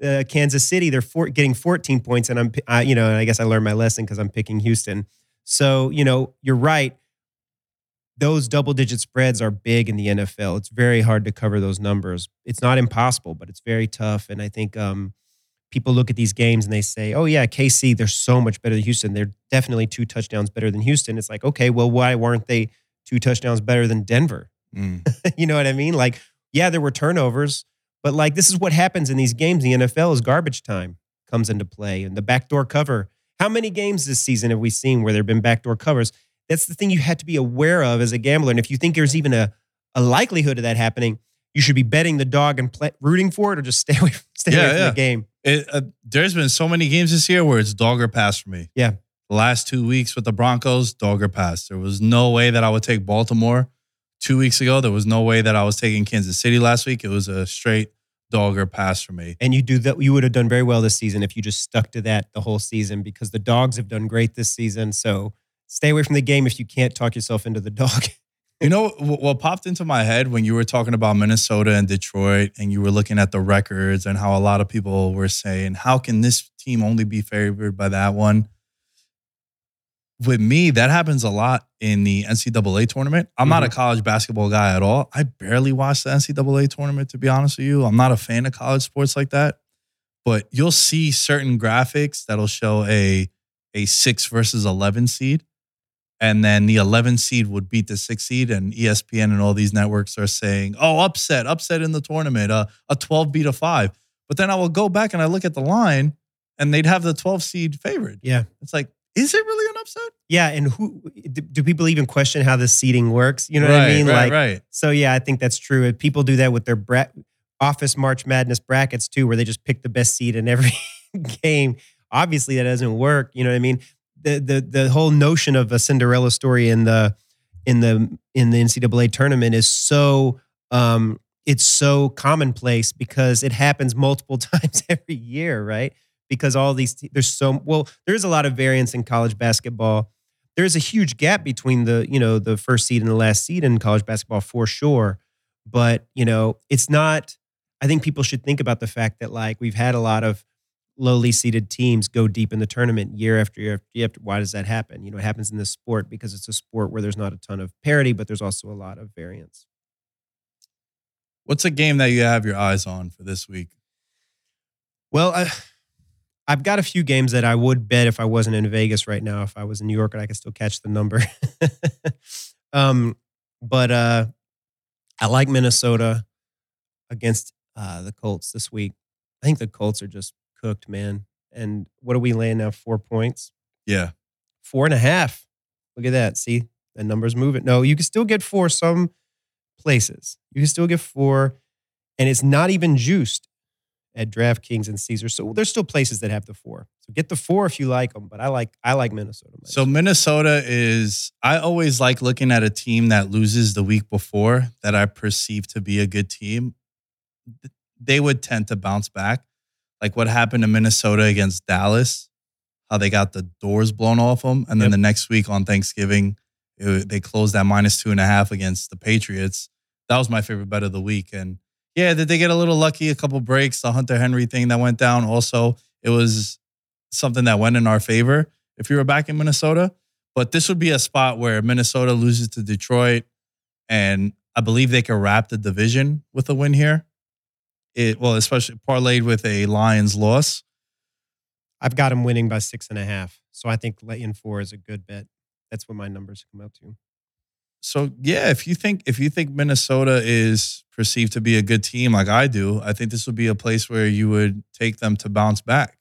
uh, Kansas City. They're for, getting fourteen points. And I'm, I, you know, and I guess I learned my lesson because I'm picking Houston. So, you know, you're right. Those double-digit spreads are big in the N F L. It's very hard to cover those numbers. It's not impossible, but it's very tough. And I think um, people look at these games and they say, oh, yeah, K C, they're so much better than Houston. They're definitely two touchdowns better than Houston. It's like, okay, well, why weren't they two touchdowns better than Denver? Mm. You know what I mean? Like, yeah, there were turnovers, but like this is what happens in these games. The N F L is garbage time comes into play and the backdoor cover. How many games this season have we seen where there have been backdoor covers? That's the thing you have to be aware of as a gambler. And if you think there's even a, a likelihood of that happening, you should be betting the dog and play, rooting for it or just stay away from, stay yeah, away from yeah. the game. It, uh, there's been so many games this year where it's dog or pass for me. Yeah. The last two weeks with the Broncos, dog or pass. There was no way that I would take Baltimore two weeks ago. There was no way that I was taking Kansas City last week. It was a straight dog or pass for me. And you do that. You would have done very well this season if you just stuck to that the whole season because the dogs have done great this season. So stay away from the game if you can't talk yourself into the dog. You know, what popped into my head when you were talking about Minnesota and Detroit and you were looking at the records and how a lot of people were saying, how can this team only be favored by that one? With me, that happens a lot in the N C double A tournament. I'm mm-hmm. not a college basketball guy at all. I barely watch the N C double A tournament, to be honest with you. I'm not a fan of college sports like that. But you'll see certain graphics that'll show a, a six versus eleven seed. And then the eleven seed would beat the six seed, and E S P N and all these networks are saying, oh, upset, upset in the tournament, uh, a twelve beat a five. But then I will go back and I look at the line, and they'd have the twelve seed favored. Yeah. It's like, is it really an upset? Yeah, and who do, do people even question how the seeding works? You know right, what I mean? Right, like, right. So, yeah, I think that's true. People do that with their bra- office March Madness brackets, too, where they just pick the best seed in every game. Obviously, that doesn't work. You know what I mean? The, the the whole notion of a Cinderella story in the in the in the N C double A tournament is so um, it's so commonplace because it happens multiple times every year, right? Because all these there's so well there's a lot of variance in college basketball. There's a huge gap between the you know the first seed and the last seed in college basketball for sure, but you know it's not. I think people should think about the fact that like we've had a lot of lowly seeded teams go deep in the tournament year after year after year. Why does that happen? You know, it happens in this sport because it's a sport where there's not a ton of parity, but there's also a lot of variance. What's a game that you have your eyes on for this week? Well, I, I've got a few games that I would bet if I wasn't in Vegas right now. If I was in New York, and I could still catch the number. um, but uh, I like Minnesota against uh, the Colts this week. I think the Colts are just cooked, man. And what are we laying now? Four points? Yeah. Four and a half. Look at that. See? The numbers move it. No, you can still get four some places. You can still get four. And it's not even juiced at DraftKings and Caesars. So there's still places that have the four. So get the four if you like them. But I like I like Minnesota. Myself. So Minnesota is... I always like looking at a team that loses the week before that I perceive to be a good team. They would tend to bounce back. Like what happened to Minnesota against Dallas, how they got the doors blown off them. And then yep. the next week on Thanksgiving, it, they closed that minus two and a half against the Patriots. That was my favorite bet of the week. And yeah, did they get a little lucky? A couple breaks, the Hunter Henry thing that went down. Also, it was something that went in our favor if you were back in Minnesota. But this would be a spot where Minnesota loses to Detroit. And I believe they could wrap the division with a win here. it, well, especially parlayed with a Lions loss. I've got him winning by six and a half. So I think laying four is a good bet. That's what my numbers come out to. So yeah, if you think if you think Minnesota is perceived to be a good team like I do, I think this would be a place where you would take them to bounce back.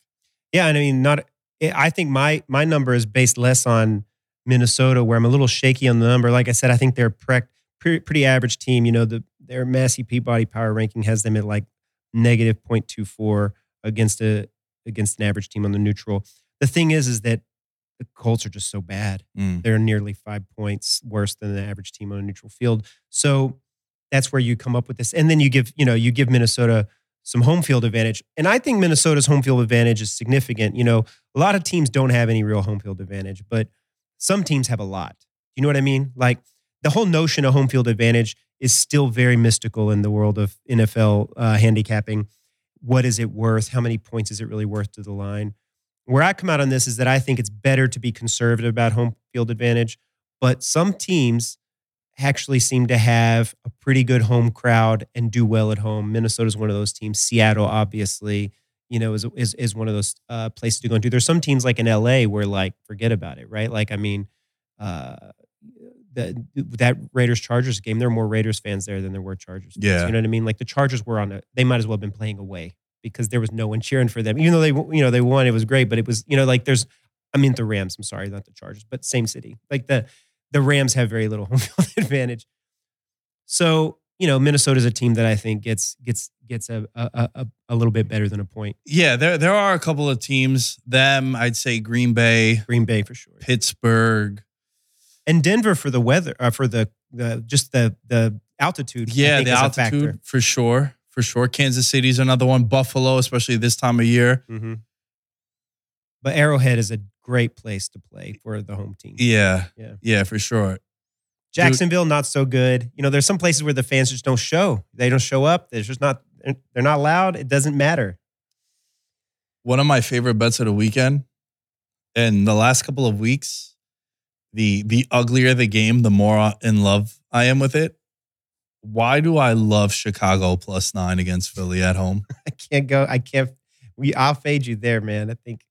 Yeah, and I mean, not. I think my my number is based less on Minnesota, where I'm a little shaky on the number. Like I said, I think they're pre, pre, pretty average team. You know, the their Massey Peabody Power Ranking has them at like negative zero point two four against a against an average team on the neutral. The thing is, is that the Colts are just so bad. Mm. They're nearly five points worse than the average team on a neutral field. So that's where you come up with this. And then you give, you know, you give Minnesota some home field advantage. And I think Minnesota's home field advantage is significant. You know, a lot of teams don't have any real home field advantage, but some teams have a lot. You know what I mean? Like the whole notion of home field advantage is still very mystical in the world of N F L uh, handicapping. What is it worth? How many points is it really worth to the line? Where I come out on this is that I think it's better to be conservative about home field advantage, but some teams actually seem to have a pretty good home crowd and do well at home. Minnesota's one of those teams. Seattle, obviously, you know, is is, is one of those uh, places to go into. There's some teams like in L A where like, forget about it, right? Like, I mean, uh, the, that Raiders-Chargers game, there were more Raiders fans there than there were Chargers fans. Yeah. You know what I mean? Like the Chargers were on a, they might as well have been playing away, because there was no one cheering for them. Even though they, you know, they won, it was great, but it was, you know, like there's, I mean, the Rams, I'm sorry, not the Chargers, but same city. Like the, the Rams have very little home field advantage. So, you know, Minnesota's a team that I think gets, gets, gets a, a, a, a little bit better than a point. Yeah. There, there are a couple of teams, them, I'd say Green Bay, Green Bay for sure. Pittsburgh. And Denver for the weather, uh, for the, the, just the, the altitude. Yeah. The altitude for sure. For sure. Kansas City's another one. Buffalo, especially this time of year. Mm-hmm. But Arrowhead is a great place to play for the home team. Yeah. Yeah, yeah, for sure. Jacksonville, Dude. Not so good. You know, there's some places where the fans just don't show. They don't show up. They're just not, they're not loud. It doesn't matter. One of my favorite bets of the weekend, and the last couple of weeks, the the uglier the game, the more in love I am with it. Why do I love Chicago plus nine against Philly at home? I can't go. I can't. We, I'll fade you there, man. I think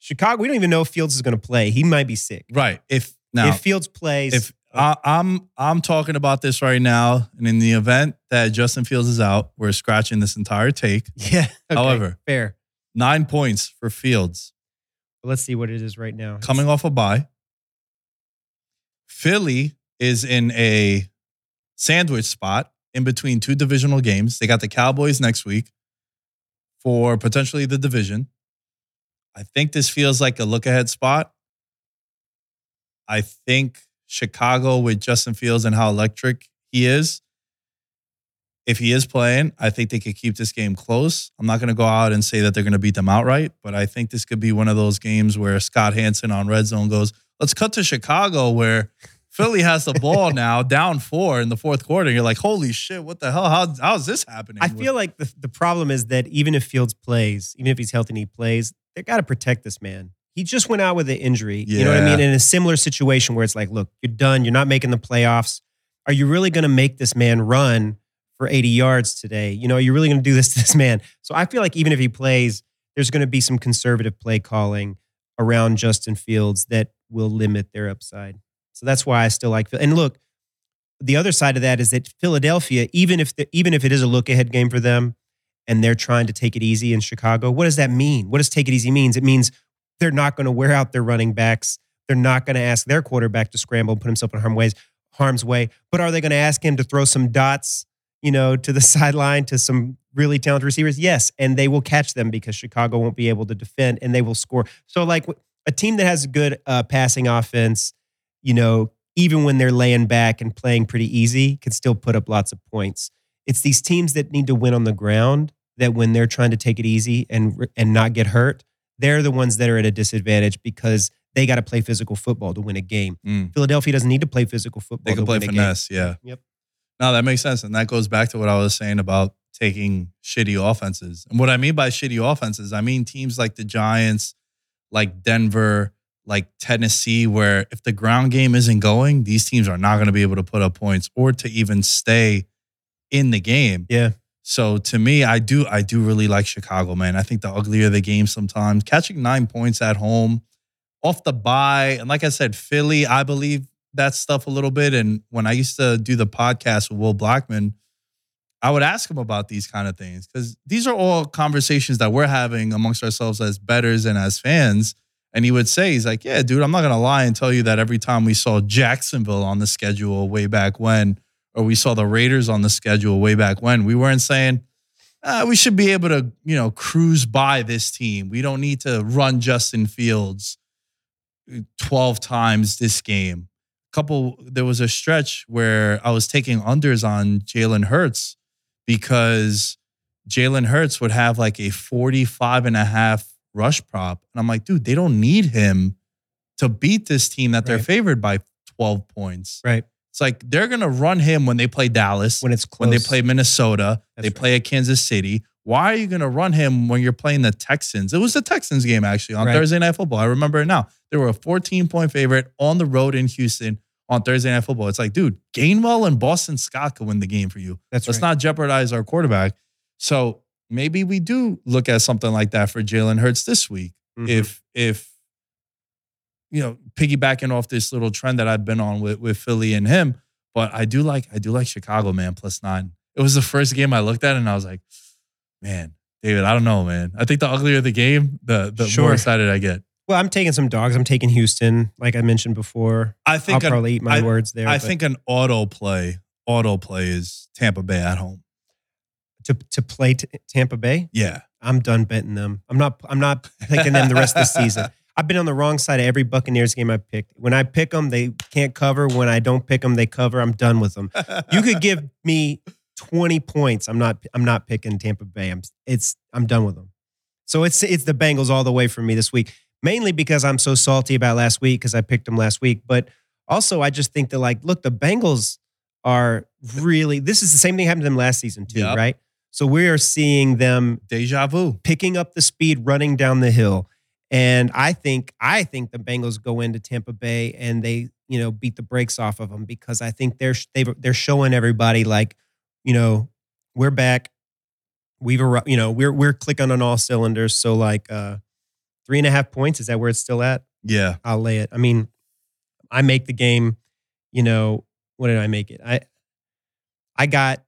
Chicago, we don't even know if Fields is going to play. He might be sick. Right. If now, if Fields plays. If I, I'm I'm talking about this right now. And in the event that Justin Fields is out, we're scratching this entire take. Yeah. Okay, however, fair. Nine points for Fields. Well, let's see what it is right now. Coming it's- off a bye. Philly is in a sandwich spot in between two divisional games. They got the Cowboys next week for potentially the division. I think this feels like a look-ahead spot. I think Chicago with Justin Fields and how electric he is, if he is playing, I think they could keep this game close. I'm not going to go out and say that they're going to beat them outright, but I think this could be one of those games where Scott Hansen on Red Zone goes, let's cut to Chicago where Philly has the ball now, down four in the fourth quarter. You're like, holy shit, what the hell? How, how is this happening? I feel like the, the problem is that even if Fields plays, even if he's healthy and he plays, they got to protect this man. He just went out with an injury. Yeah. You know what I mean? In a similar situation where it's like, look, you're done. You're not making the playoffs. Are you really going to make this man run for eighty yards today? You know, are you really going to do this to this man? So I feel like even if he plays, there's going to be some conservative play calling around Justin Fields that will limit their upside. So that's why I still like Philly. And look, the other side of that is that Philadelphia, even if the, even if it is a look-ahead game for them and they're trying to take it easy in Chicago, what does that mean? What does take it easy means? It means they're not going to wear out their running backs. They're not going to ask their quarterback to scramble and put himself in harm ways, harm's way. But are they going to ask him to throw some dots, you know, to the sideline to some really talented receivers? Yes, and they will catch them because Chicago won't be able to defend and they will score. So like a team that has a good uh, passing offense, you know, even when they're laying back and playing pretty easy, can still put up lots of points. It's these teams that need to win on the ground that when they're trying to take it easy and and not get hurt, they're the ones that are at a disadvantage because they got to play physical football to win a game. Mm. Philadelphia doesn't need to play physical football. They can to play win finesse, a game. Yeah. Yep. No, that makes sense. And that goes back to what I was saying about taking shitty offenses. And what I mean by shitty offenses, I mean teams like the Giants, like Denver, like Tennessee, where if the ground game isn't going, these teams are not going to be able to put up points or to even stay in the game. Yeah. So to me, I do I do really like Chicago, man. I think the uglier the game sometimes. Catching nine points at home, off the bye. And like I said, Philly, I believe that stuff a little bit. And when I used to do the podcast with Will Blackman, I would ask him about these kind of things, because these are all conversations that we're having amongst ourselves as bettors and as fans. And he would say, he's like, yeah, dude, I'm not going to lie and tell you that every time we saw Jacksonville on the schedule way back when, or we saw the Raiders on the schedule way back when, we weren't saying, uh, we should be able to, you know, cruise by this team. We don't need to run Justin Fields twelve times this game. Couple, there was a stretch where I was taking unders on Jalen Hurts because Jalen Hurts would have like a forty-five and a half rush prop. And I'm like, dude, they don't need him to beat this team that they're right. favored by twelve points. Right. It's like, they're going to run him when they play Dallas, when it's close, when they play Minnesota, That's they right. play at Kansas City. Why are you going to run him when you're playing the Texans? It was the Texans game, actually, on right. Thursday Night Football. I remember it now. They were a fourteen-point favorite on the road in Houston on Thursday Night Football. It's like, dude, Gainwell and Boston Scott could win the game for you. That's Let's right. not jeopardize our quarterback. So maybe we do look at something like that for Jalen Hurts this week. Mm-hmm. If, if, you know, piggybacking off this little trend that I've been on with, with Philly and him. But I do like, I do like Chicago, man, plus nine. It was the first game I looked at and I was like, man, David, I don't know, man. I think the uglier the game, the, the sure. more excited I get. Well, I'm taking some dogs. I'm taking Houston, like I mentioned before. I think I'll an, probably eat my I, words there. I but. think an auto play, auto play is Tampa Bay at home. To to play t- Tampa Bay? Yeah. I'm done betting them. I'm not, I'm not picking them the rest of the season. I've been on the wrong side of every Buccaneers game I picked. When I pick them, they can't cover. When I don't pick them, they cover. I'm done with them. You could give me twenty points. I'm not. I'm not picking Tampa Bay. I'm. It's. I'm done with them. So it's. It's the Bengals all the way for me this week. Mainly because I'm so salty about last week because I picked them last week. But also, I just think that, like, look, the Bengals are really. This is the same thing happened to them last season too, yep. right? So we are seeing them déjà vu, picking up the speed, running down the hill. And I think I think the Bengals go into Tampa Bay and they, you know, beat the brakes off of them, because I think they're they're showing everybody, like, you know, we're back. We've you know we're we're clicking on all cylinders. So like uh, three and a half points, is that where it's still at? Yeah, I'll lay it. I mean, I make the game. You know, what did I make it? I I got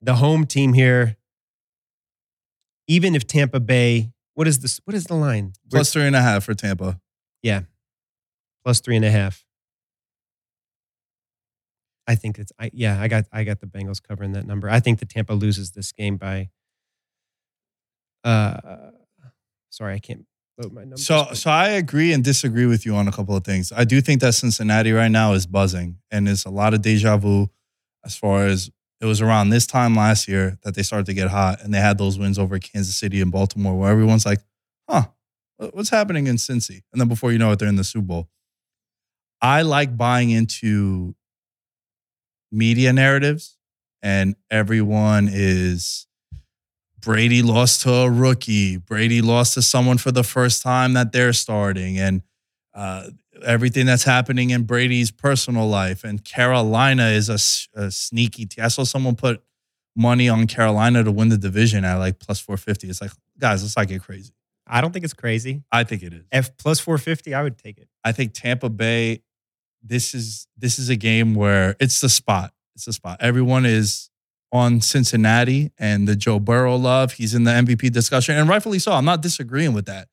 the home team here. Even if Tampa Bay. What is this? What is the line? Plus three and a half for Tampa. Yeah. Plus three and a half. I think it's, I, yeah, I got I got the Bengals covering that number. I think the Tampa loses this game by, uh, sorry, I can't load my numbers. So, so I agree and disagree with you on a couple of things. I do think that Cincinnati right now is buzzing, and it's a lot of deja vu as far as it was around this time last year that they started to get hot, and they had those wins over Kansas City and Baltimore where everyone's like, huh, what's happening in Cincy? And then before you know it, they're in the Super Bowl. I like buying into media narratives, and everyone is Brady lost to a rookie. Brady lost to someone for the first time that they're starting, and uh, everything that's happening in Brady's personal life. And Carolina is a, a sneaky team. I saw someone put money on Carolina to win the division at like plus four fifty. It's like, guys, let's not get crazy. I don't think it's crazy. I think it is. If plus four fifty, I would take it. I think Tampa Bay, this is this is a game where it's the spot. It's the spot. Everyone is on Cincinnati and the Joe Burrow love. He's in the M V P discussion, and rightfully so. I'm not disagreeing with that.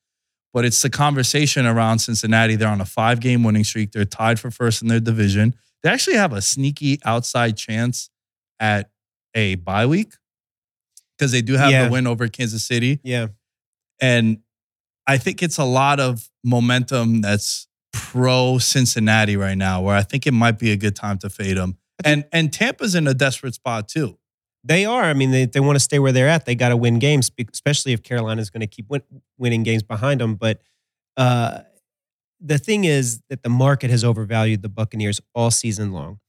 But it's the conversation around Cincinnati. They're on a five-game winning streak. They're tied for first in their division. They actually have a sneaky outside chance at a bye week because they do have yeah. the win over Kansas City. Yeah. And I think it's a lot of momentum that's pro-Cincinnati right now, where I think it might be a good time to fade them. And, and Tampa's in a desperate spot too. They are. I mean, they, they want to stay where they're at. They got to win games, especially if Carolina's going to keep win, winning games behind them. But uh, the thing is that the market has overvalued the Buccaneers all season long.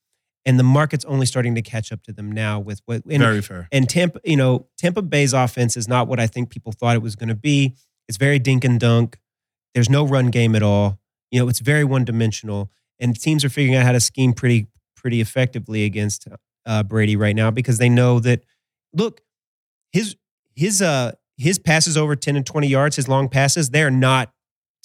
And the market's only starting to catch up to them now with what... And, very fair. And Tampa, you know, Tampa Bay's offense is not what I think people thought it was going to be. It's very dink and dunk. There's no run game at all. You know, it's very one-dimensional. And teams are figuring out how to scheme pretty, pretty effectively against... Uh, Brady right now, because they know that look, his his uh his passes over ten and twenty yards, his long passes, they're not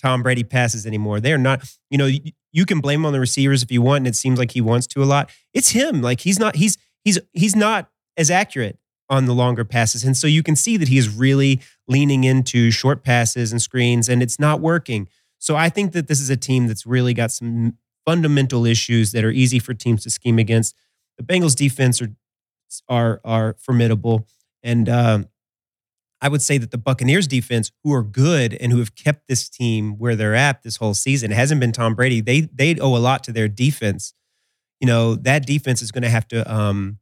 Tom Brady passes anymore. They're not, you know, you, you can blame him on the receivers if you want, and it seems like he wants to a lot. It's him. Like he's not, he's, he's, he's not as accurate on the longer passes. And so you can see that he is really leaning into short passes and screens, and it's not working. So I think that this is a team that's really got some fundamental issues that are easy for teams to scheme against. The Bengals defense are, are, are formidable. And, um, I would say that the Buccaneers defense, who are good and who have kept this team where they're at this whole season, it hasn't been Tom Brady. They they owe a lot to their defense. You know, that defense is going to have to um,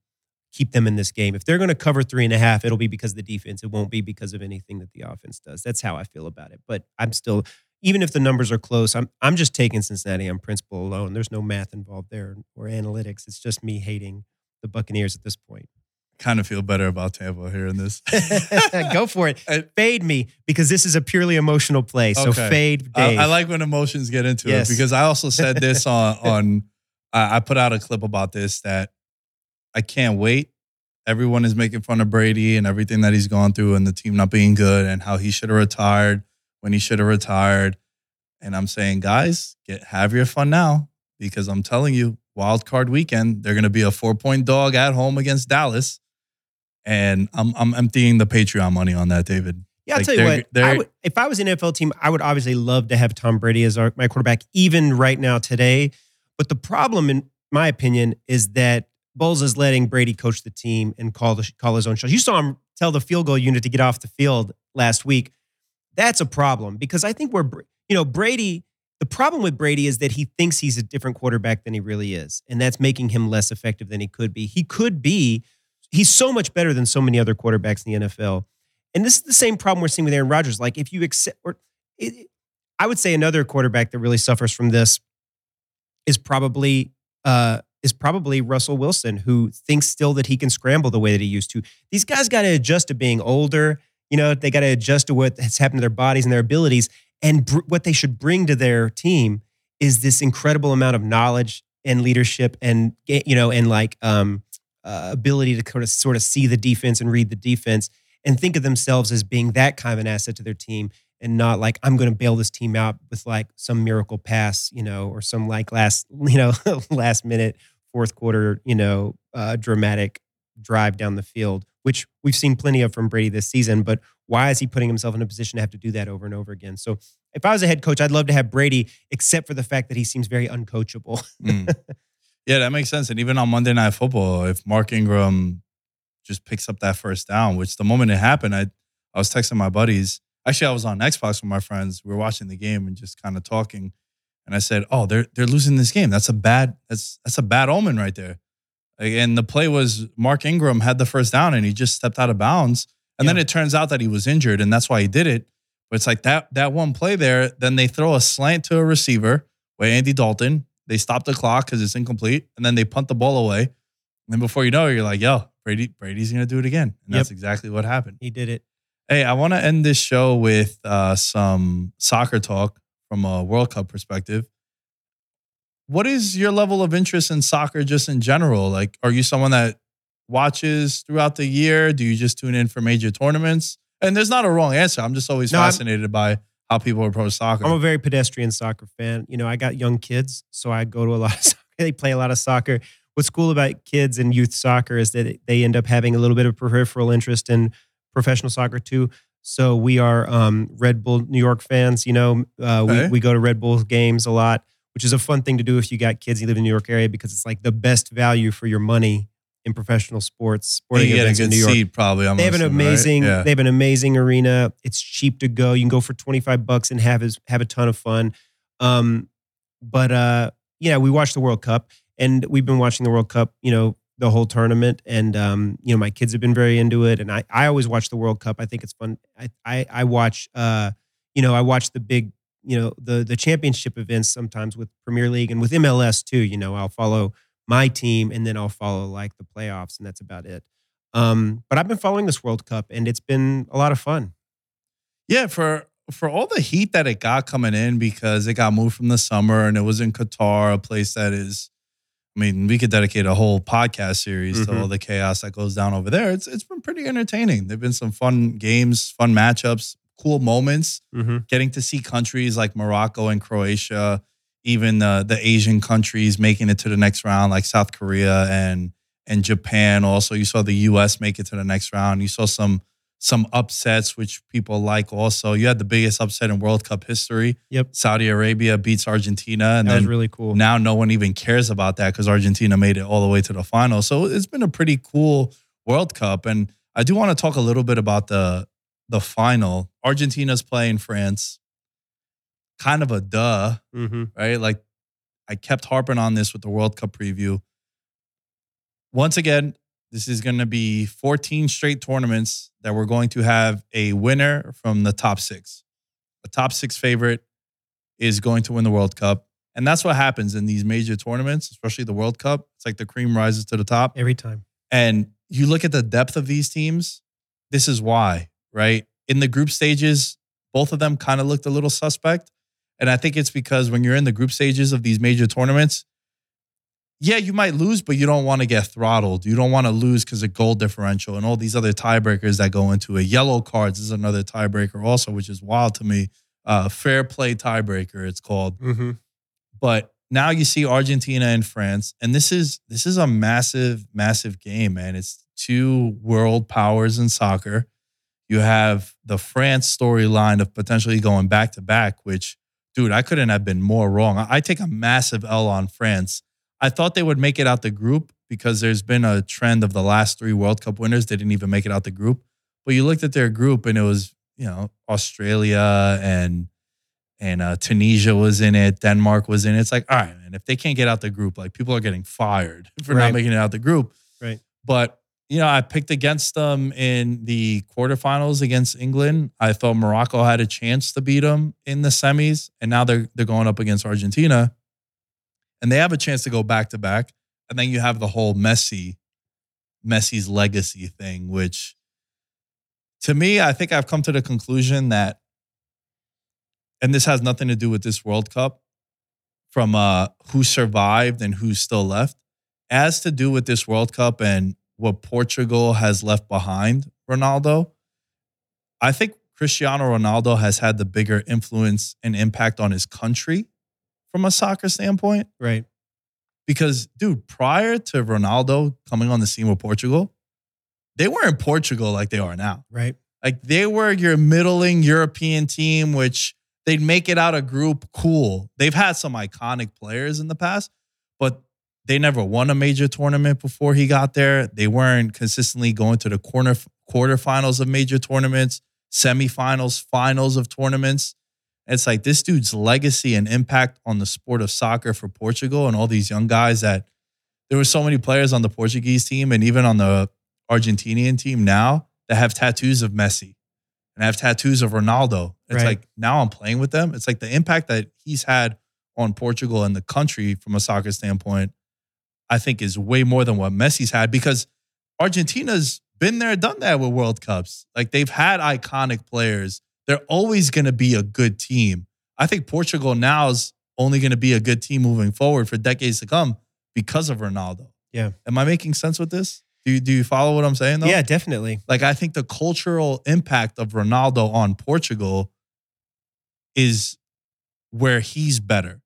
keep them in this game. If they're going to cover three and a half, it'll be because of the defense. It won't be because of anything that the offense does. That's how I feel about it. But I'm still, even if the numbers are close, I'm I'm just taking Cincinnati on principle alone. There's no math involved there or analytics. It's just me hating the Buccaneers at this point. Kind of feel better about Tampa hearing this. Go for it. Fade me, because this is a purely emotional play. So okay. Fade Dave. I, I like when emotions get into yes. it, because I also said this on, on I, I put out a clip about this, that I can't wait. Everyone is making fun of Brady and everything that he's gone through and the team not being good and how he should have retired when he should have retired. And I'm saying, guys, get have your fun now, because I'm telling you, wild card weekend, they're going to be a four-point dog at home against Dallas. And I'm I'm emptying the Patreon money on that, David. Yeah, I'll like, tell you what. I would, if I was an N F L team, I would obviously love to have Tom Brady as our, my quarterback, even right now today. But the problem, in my opinion, is that Bowles is letting Brady coach the team and call the, call his own shots. You saw him tell the field goal unit to get off the field last week. That's a problem, because I think we're, you know, Brady. The problem with Brady is that he thinks he's a different quarterback than he really is, and that's making him less effective than he could be. He could be. He's so much better than so many other quarterbacks in the N F L. And this is the same problem we're seeing with Aaron Rodgers. Like if you accept, or it, I would say another quarterback that really suffers from this is probably, uh, is probably Russell Wilson, who thinks still that he can scramble the way that he used to. These guys got to adjust to being older. You know, they got to adjust to what has happened to their bodies and their abilities. And br- what they should bring to their team is this incredible amount of knowledge and leadership and, you know, and like, um, Uh, ability to sort of, sort of see the defense and read the defense and think of themselves as being that kind of an asset to their team, and not like, I'm going to bail this team out with like some miracle pass, you know, or some like last, you know, last minute, fourth quarter, you know, uh, dramatic drive down the field, which we've seen plenty of from Brady this season. But why is he putting himself in a position to have to do that over and over again? So if I was a head coach, I'd love to have Brady, except for the fact that he seems very uncoachable. Mm. Yeah, that makes sense. And even on Monday Night Football, if Mark Ingram just picks up that first down, which the moment it happened, I I was texting my buddies. Actually, I was on Xbox with my friends. We were watching the game and just kind of talking. And I said, "Oh, they're they're losing this game. That's a bad that's that's a bad omen right there." And the play was Mark Ingram had the first down and he just stepped out of bounds. And yeah. then it turns out that he was injured, and that's why he did it. But it's like that that one play there. Then they throw a slant to a receiver by Andy Dalton. They stop the clock because it's incomplete, and then they punt the ball away. And then before you know it, you're like, yo, Brady, Brady's going to do it again. And that's yep. exactly what happened. He did it. Hey, I want to end this show with uh, some soccer talk from a World Cup perspective. What is your level of interest in soccer just in general? Like, are you someone that watches throughout the year? Do you just tune in for major tournaments? And there's not a wrong answer. I'm just always no, fascinated I'm- by how people approach soccer. I'm a very pedestrian soccer fan. You know, I got young kids, so I go to a lot of soccer. They play a lot of soccer. What's cool about kids and youth soccer is that they end up having a little bit of peripheral interest in professional soccer too. So we are um, Red Bull New York fans. You know, uh, okay. we, we go to Red Bull games a lot, which is a fun thing to do if you got kids, you live in the New York area, because it's like the best value for your money in professional sports, sporting you get events a good in New York. Seat, probably, I'm they have an amazing, right? yeah. they have an amazing arena. It's cheap to go. You can go for twenty-five bucks and have his, have a ton of fun. Um, but uh, yeah, we watched the World Cup, and we've been watching the World Cup, you know, the whole tournament. And um, you know, my kids have been very into it, and I, I always watch the World Cup. I think it's fun. I I, I watch, uh, you know, I watch the big, you know, the the championship events sometimes with Premier League and with M L S too. You know, I'll follow my team, and then I'll follow like the playoffs, and that's about it. Um, but I've been following this World Cup, and it's been a lot of fun. Yeah, for for all the heat that it got coming in, because it got moved from the summer, and it was in Qatar, a place that is I mean, we could dedicate a whole podcast series mm-hmm. to all the chaos that goes down over there. It's It's been pretty entertaining. There've been some fun games, fun matchups, cool moments, mm-hmm. getting to see countries like Morocco and Croatia, even uh, the Asian countries making it to the next round, like South Korea and and Japan. Also, you saw the U S make it to the next round. You saw some some upsets, which people like also. You had the biggest upset in World Cup history. Yep. Saudi Arabia beats Argentina. And that then was really cool. Now no one even cares about that because Argentina made it all the way to the final. So it's been a pretty cool World Cup. And I do want to talk a little bit about the the final. Argentina's playing France. Kind of a duh, mm-hmm. right? Like I kept harping on this with the World Cup preview. Once again, this is going to be fourteen straight tournaments that we're going to have a winner from the top six. The top six favorite is going to win the World Cup. And that's what happens in these major tournaments, especially the World Cup. It's like the cream rises to the top. Every time. And you look at the depth of these teams. This is why, right? In the group stages, both of them kind of looked a little suspect. And I think it's because when you're in the group stages of these major tournaments, yeah, you might lose, but you don't want to get throttled. You don't want to lose because of goal differential and all these other tiebreakers that go into it. Yellow cards is another tiebreaker also, which is wild to me. Uh, fair play tiebreaker, it's called. Mm-hmm. But now you see Argentina and France, and this is this is a massive, massive game, man. It's two world powers in soccer. You have the France storyline of potentially going back to back, which, dude, I couldn't have been more wrong. I take a massive L on France. I thought they would make it out the group because there's been a trend of the last three World Cup winners. They didn't even make it out the group. But you looked at their group and it was, you know, Australia and and uh, Tunisia was in it. Denmark was in it. It's like, all right, man, if they can't get out the group, like people are getting fired for right. not making it out the group. Right. But, you know, I picked against them in the quarterfinals against England. I thought Morocco had a chance to beat them in the semis. And now they're they're going up against Argentina. And they have a chance to go back-to-back. And then you have the whole Messi, Messi's legacy thing, which to me, I think I've come to the conclusion that, and this has nothing to do with this World Cup, from uh, who survived and who's still left, has to do with this World Cup and what Portugal has left behind Ronaldo. I think Cristiano Ronaldo has had the bigger influence and impact on his country from a soccer standpoint. Right. Because, dude, prior to Ronaldo coming on the scene with Portugal, they weren't Portugal like they are now. Right. Like, they were your middling European team, which they'd make it out of group. Cool. They've had some iconic players in the past, but they never won a major tournament before he got there. They weren't consistently going to the corner, quarterfinals of major tournaments, semifinals, finals of tournaments. It's like this dude's legacy and impact on the sport of soccer for Portugal and all these young guys that there were so many players on the Portuguese team and even on the Argentinian team now that have tattoos of Messi and have tattoos of Ronaldo. It's right. like now I'm playing with them. It's like the impact that he's had on Portugal and the country from a soccer standpoint, I think is way more than what Messi's had because Argentina's been there, done that with World Cups. Like they've had iconic players. They're always going to be a good team. I think Portugal now is only going to be a good team moving forward for decades to come because of Ronaldo. Yeah. Am I making sense with this? Do you, do you follow what I'm saying though? Yeah, definitely. Like I think the cultural impact of Ronaldo on Portugal is where he's better.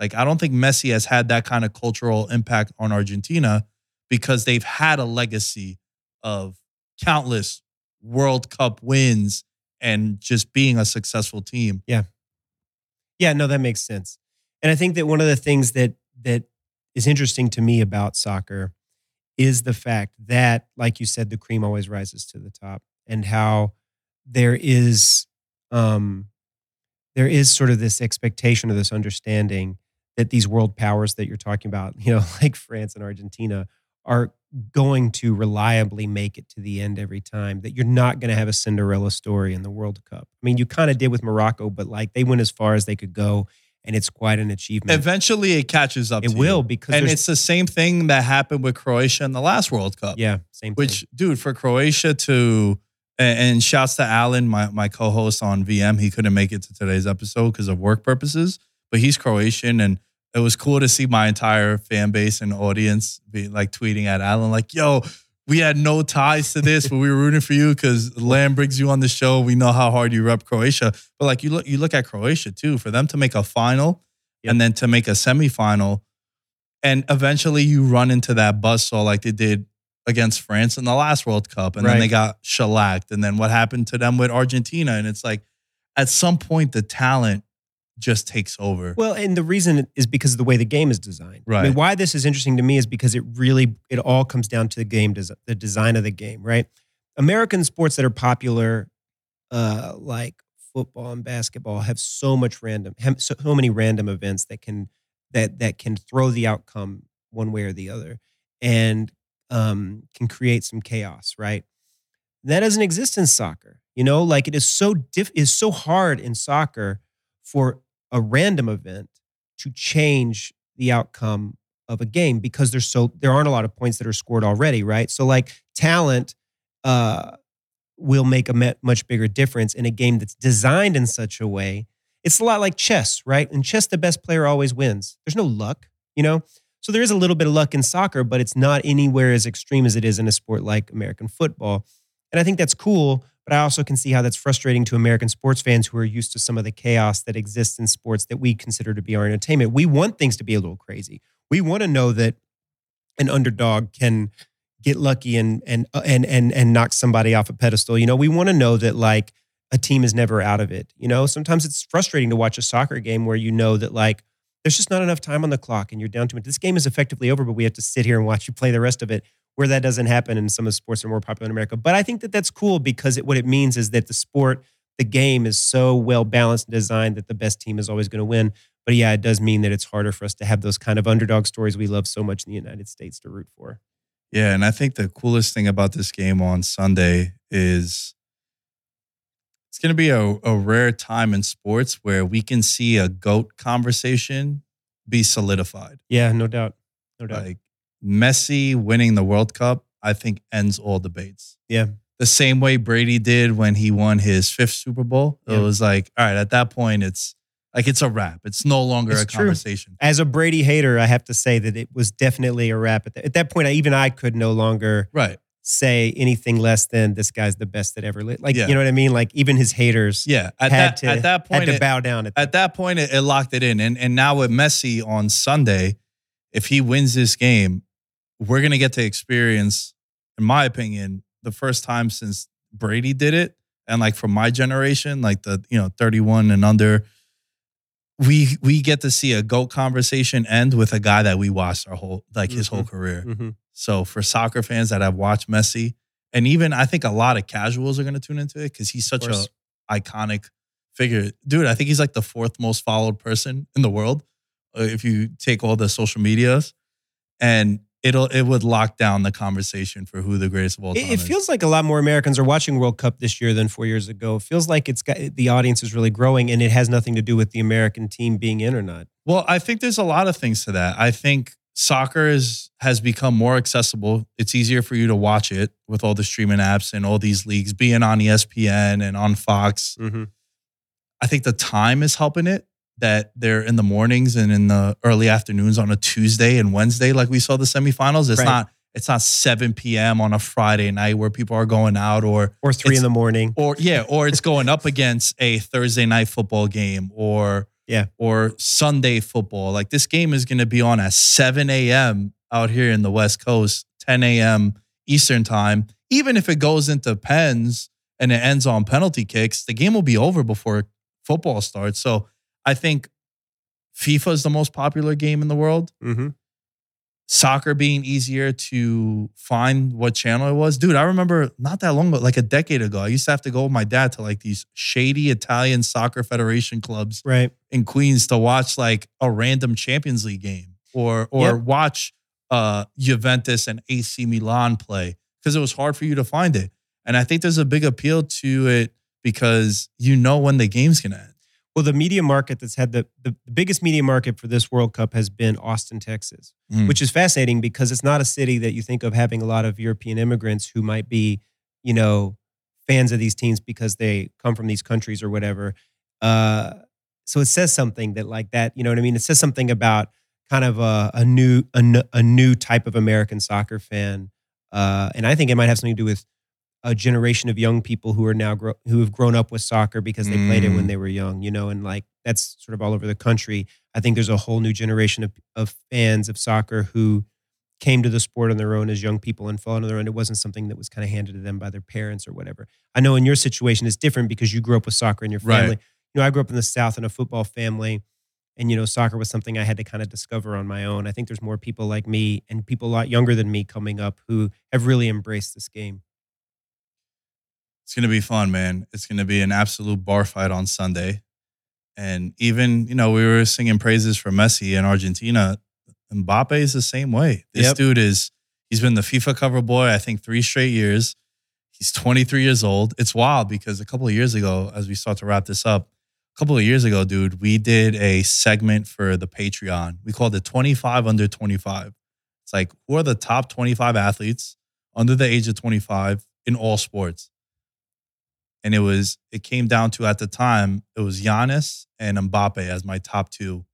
Like I don't think Messi has had that kind of cultural impact on Argentina because they've had a legacy of countless World Cup wins and just being a successful team. Yeah. Yeah, no, that makes sense. And I think that one of the things that that is interesting to me about soccer is the fact that, like you said, the cream always rises to the top and how there is um, there is sort of this expectation or this understanding that these world powers that you're talking about, you know, like France and Argentina, are going to reliably make it to the end every time, that you're not going to have a Cinderella story in the World Cup. I mean, you kind of did with Morocco, but like they went as far as they could go and it's quite an achievement. Eventually it catches up. It to will you. Because and it's the same thing that happened with Croatia in the last World Cup. Yeah, same thing. Which, dude, for Croatia to, and shouts to Alan, my, my co-host on V M, he couldn't make it to today's episode because of work purposes, but he's Croatian and it was cool to see my entire fan base and audience be like tweeting at Alan, like, yo, we had no ties to this, but we were rooting for you because Lamb brings you on the show. We know how hard you rep Croatia. But like you look, you look at Croatia too, for them to make a final yep. and then to make a semifinal. And eventually you run into that buzzsaw like they did against France in the last World Cup. And right. then they got shellacked. And then what happened to them with Argentina? And it's like, at some point, the talent just takes over. Well, and the reason is because of the way the game is designed. Right. I mean, why this is interesting to me is because it really, it all comes down to the game, the design of the game, right? American sports that are popular, uh, like football and basketball, have so much random, have so, so many random events that can that that can throw the outcome one way or the other, and um, can create some chaos, right? That doesn't exist in soccer, you know. Like it is so diff, is so hard in soccer for a random event to change the outcome of a game because there's so there aren't a lot of points that are scored already, right? So like talent uh, will make a much bigger difference in a game that's designed in such a way. It's a lot like chess, right? In chess, the best player always wins. There's no luck, you know? So there is a little bit of luck in soccer, but it's not anywhere as extreme as it is in a sport like American football. And I think that's cool, but I also can see how that's frustrating to American sports fans who are used to some of the chaos that exists in sports that we consider to be our entertainment. We want things to be a little crazy. We want to know that an underdog can get lucky and and and and and knock somebody off a pedestal. You know, we want to know that like a team is never out of it. You know, sometimes it's frustrating to watch a soccer game where you know that like there's just not enough time on the clock and you're down to it. This game is effectively over, but we have to sit here and watch you play the rest of it. Where that doesn't happen, and some of the sports are more popular in America. But I think that that's cool because it, what it means is that the sport, the game is so well-balanced and designed that the best team is always going to win. But yeah, it does mean that it's harder for us to have those kind of underdog stories we love so much in the United States to root for. Yeah, and I think the coolest thing about this game on Sunday is it's going to be a, a rare time in sports where we can see a GOAT conversation be solidified. Yeah, no doubt. No doubt. Like, Messi winning the World Cup, I think, ends all debates. Yeah. The same way Brady did when he won his fifth Super Bowl. It yeah. was like, all right, at that point, it's like, it's a wrap. It's no longer it's a true. conversation. As a Brady hater, I have to say that it was definitely a wrap. At, the, at that point, I, even I could no longer right. say anything less than this guy's the best that ever lived. Like, yeah. you know what I mean? Like, even his haters yeah. at had, that, to, at that point, had to it, bow down. At, at that point, it, it locked it in. And, and now with Messi on Sunday, if he wins this game, we're going to get to experience, in my opinion, the first time since Brady did it. And like for my generation, like the, you know, thirty-one and under, we we get to see a GOAT conversation end with a guy that we watched our whole, like his mm-hmm. whole career. Mm-hmm. So for soccer fans that have watched Messi, and even I think a lot of casuals are going to tune into it because he's such an iconic figure. Dude, I think he's like the fourth most followed person in the world if you take all the social medias. And It'll it would lock down the conversation for who the greatest of all time is. It feels like a lot more Americans are watching World Cup this year than four years ago. It feels like it's got the audience is really growing, and it has nothing to do with the American team being in or not. Well, I think there's a lot of things to that. I think soccer is has become more accessible. It's easier for you to watch it with all the streaming apps and all these leagues being on E S P N and on Fox. Mm-hmm. I think the time is helping it. That they're in the mornings and in the early afternoons on a Tuesday and Wednesday, like we saw the semifinals. It's right. not it's not seven p.m. on a Friday night where people are going out or or three in the morning or yeah or it's going up against a Thursday night football game or yeah or Sunday football. Like this game is going to be on at seven a.m. out here in the West Coast, ten a.m. Eastern time. Even if it goes into pens and it ends on penalty kicks, the game will be over before football starts. So I think FIFA is the most popular game in the world. Mm-hmm. Soccer being easier to find what channel it was. Dude, I remember not that long ago, like a decade ago, I used to have to go with my dad to like these shady Italian soccer federation clubs right. in Queens to watch like a random Champions League game or or yep. watch uh, Juventus and A C Milan play because it was hard for you to find it. And I think there's a big appeal to it because you know when the game's going to end. Well, the media market that's had the, the biggest media market for this World Cup has been Austin, Texas, mm. which is fascinating because it's not a city that you think of having a lot of European immigrants who might be, you know, fans of these teams because they come from these countries or whatever. Uh, so it says something that like that, you know what I mean? It says something about kind of a, a new a, a new type of American soccer fan, uh, and I think it might have something to do with a generation of young people who are now gro- who have grown up with soccer because they mm. played it when they were young, you know, and like that's sort of all over the country. I think there's a whole new generation of, of fans of soccer who came to the sport on their own as young people and fell on their own. It wasn't something that was kind of handed to them by their parents or whatever. I know in your situation it's different because you grew up with soccer in your family. Right. You know, I grew up in the South in a football family, and you know, soccer was something I had to kind of discover on my own. I think there's more people like me and people a lot younger than me coming up who have really embraced this game. It's going to be fun, man. It's going to be an absolute bar fight on Sunday. And even, you know, we were singing praises for Messi in Argentina. Mbappe is the same way. This yep. dude is, he's been the FIFA cover boy, I think, three straight years. He's twenty-three years old. It's wild because a couple of years ago, as we start to wrap this up, a couple of years ago, dude, we did a segment for the Patreon. We called it twenty-five under twenty-five. It's like, who are the top twenty-five athletes under the age of twenty-five in all sports? And it was, it came down to, at the time, it was Giannis and Mbappe as my top two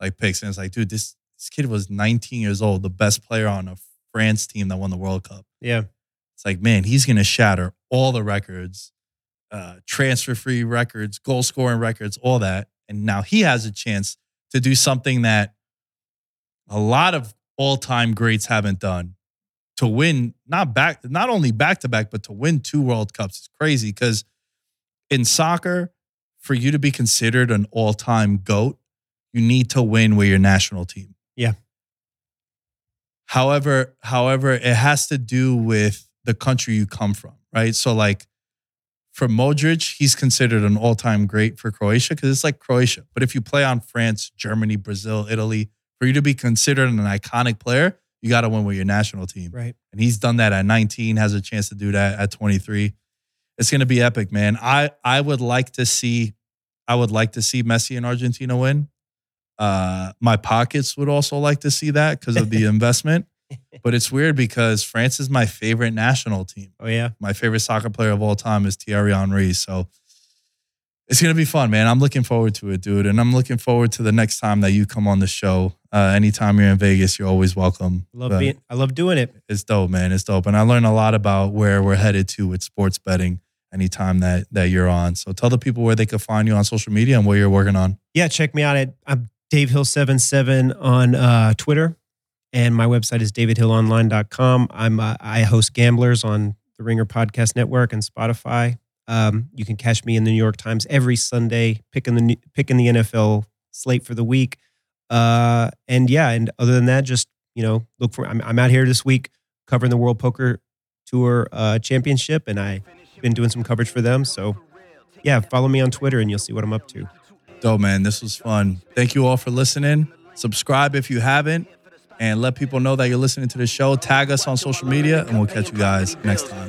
like picks. And it's like, dude, this, this kid was nineteen years old, the best player on a France team that won the World Cup. Yeah. It's like, man, he's going to shatter all the records, uh, transfer-free records, goal-scoring records, all that. And now he has a chance to do something that a lot of all-time greats haven't done, to win not back, not only back-to-back, but to win two World Cups. It's crazy because in soccer, for you to be considered an all-time GOAT, you need to win with your national team. Yeah. However, however, it has to do with the country you come from, right? So like for Modric, he's considered an all-time great for Croatia because it's like Croatia. But if you play on France, Germany, Brazil, Italy, for you to be considered an iconic player, you got to win with your national team. Right. And he's done that at nineteen, has a chance to do that at twenty-three. It's going to be epic, man. I, I would like to see, I would like to see Messi and Argentina win. Uh, my pockets would also like to see that because of the investment. But it's weird because France is my favorite national team. Oh, yeah. My favorite soccer player of all time is Thierry Henry. So it's going to be fun, man. I'm looking forward to it, dude. And I'm looking forward to the next time that you come on the show. Uh, anytime you're in Vegas, you're always welcome. Love but being, I love doing it. It's dope, man. It's dope. And I learned a lot about where we're headed to with sports betting anytime that, that you're on. So tell the people where they can find you on social media and what you're working on. Yeah, check me out at... I'm Dave Hill seventy-seven on uh, Twitter, and my website is david hill online dot com. I'm uh, I host Gamblers on the Ringer Podcast Network and Spotify. Um, you can catch me in the New York Times every Sunday picking the picking the N F L slate for the week. Uh, and yeah, and other than that, just you know, look for I'm, I'm out here this week covering the World Poker Tour uh, Championship, and I've been doing some coverage for them. So yeah, follow me on Twitter, and you'll see what I'm up to. Dope, man. This was fun. Thank you all for listening. Subscribe if you haven't, and let people know that you're listening to the show. Tag us on social media, and we'll catch you guys next time.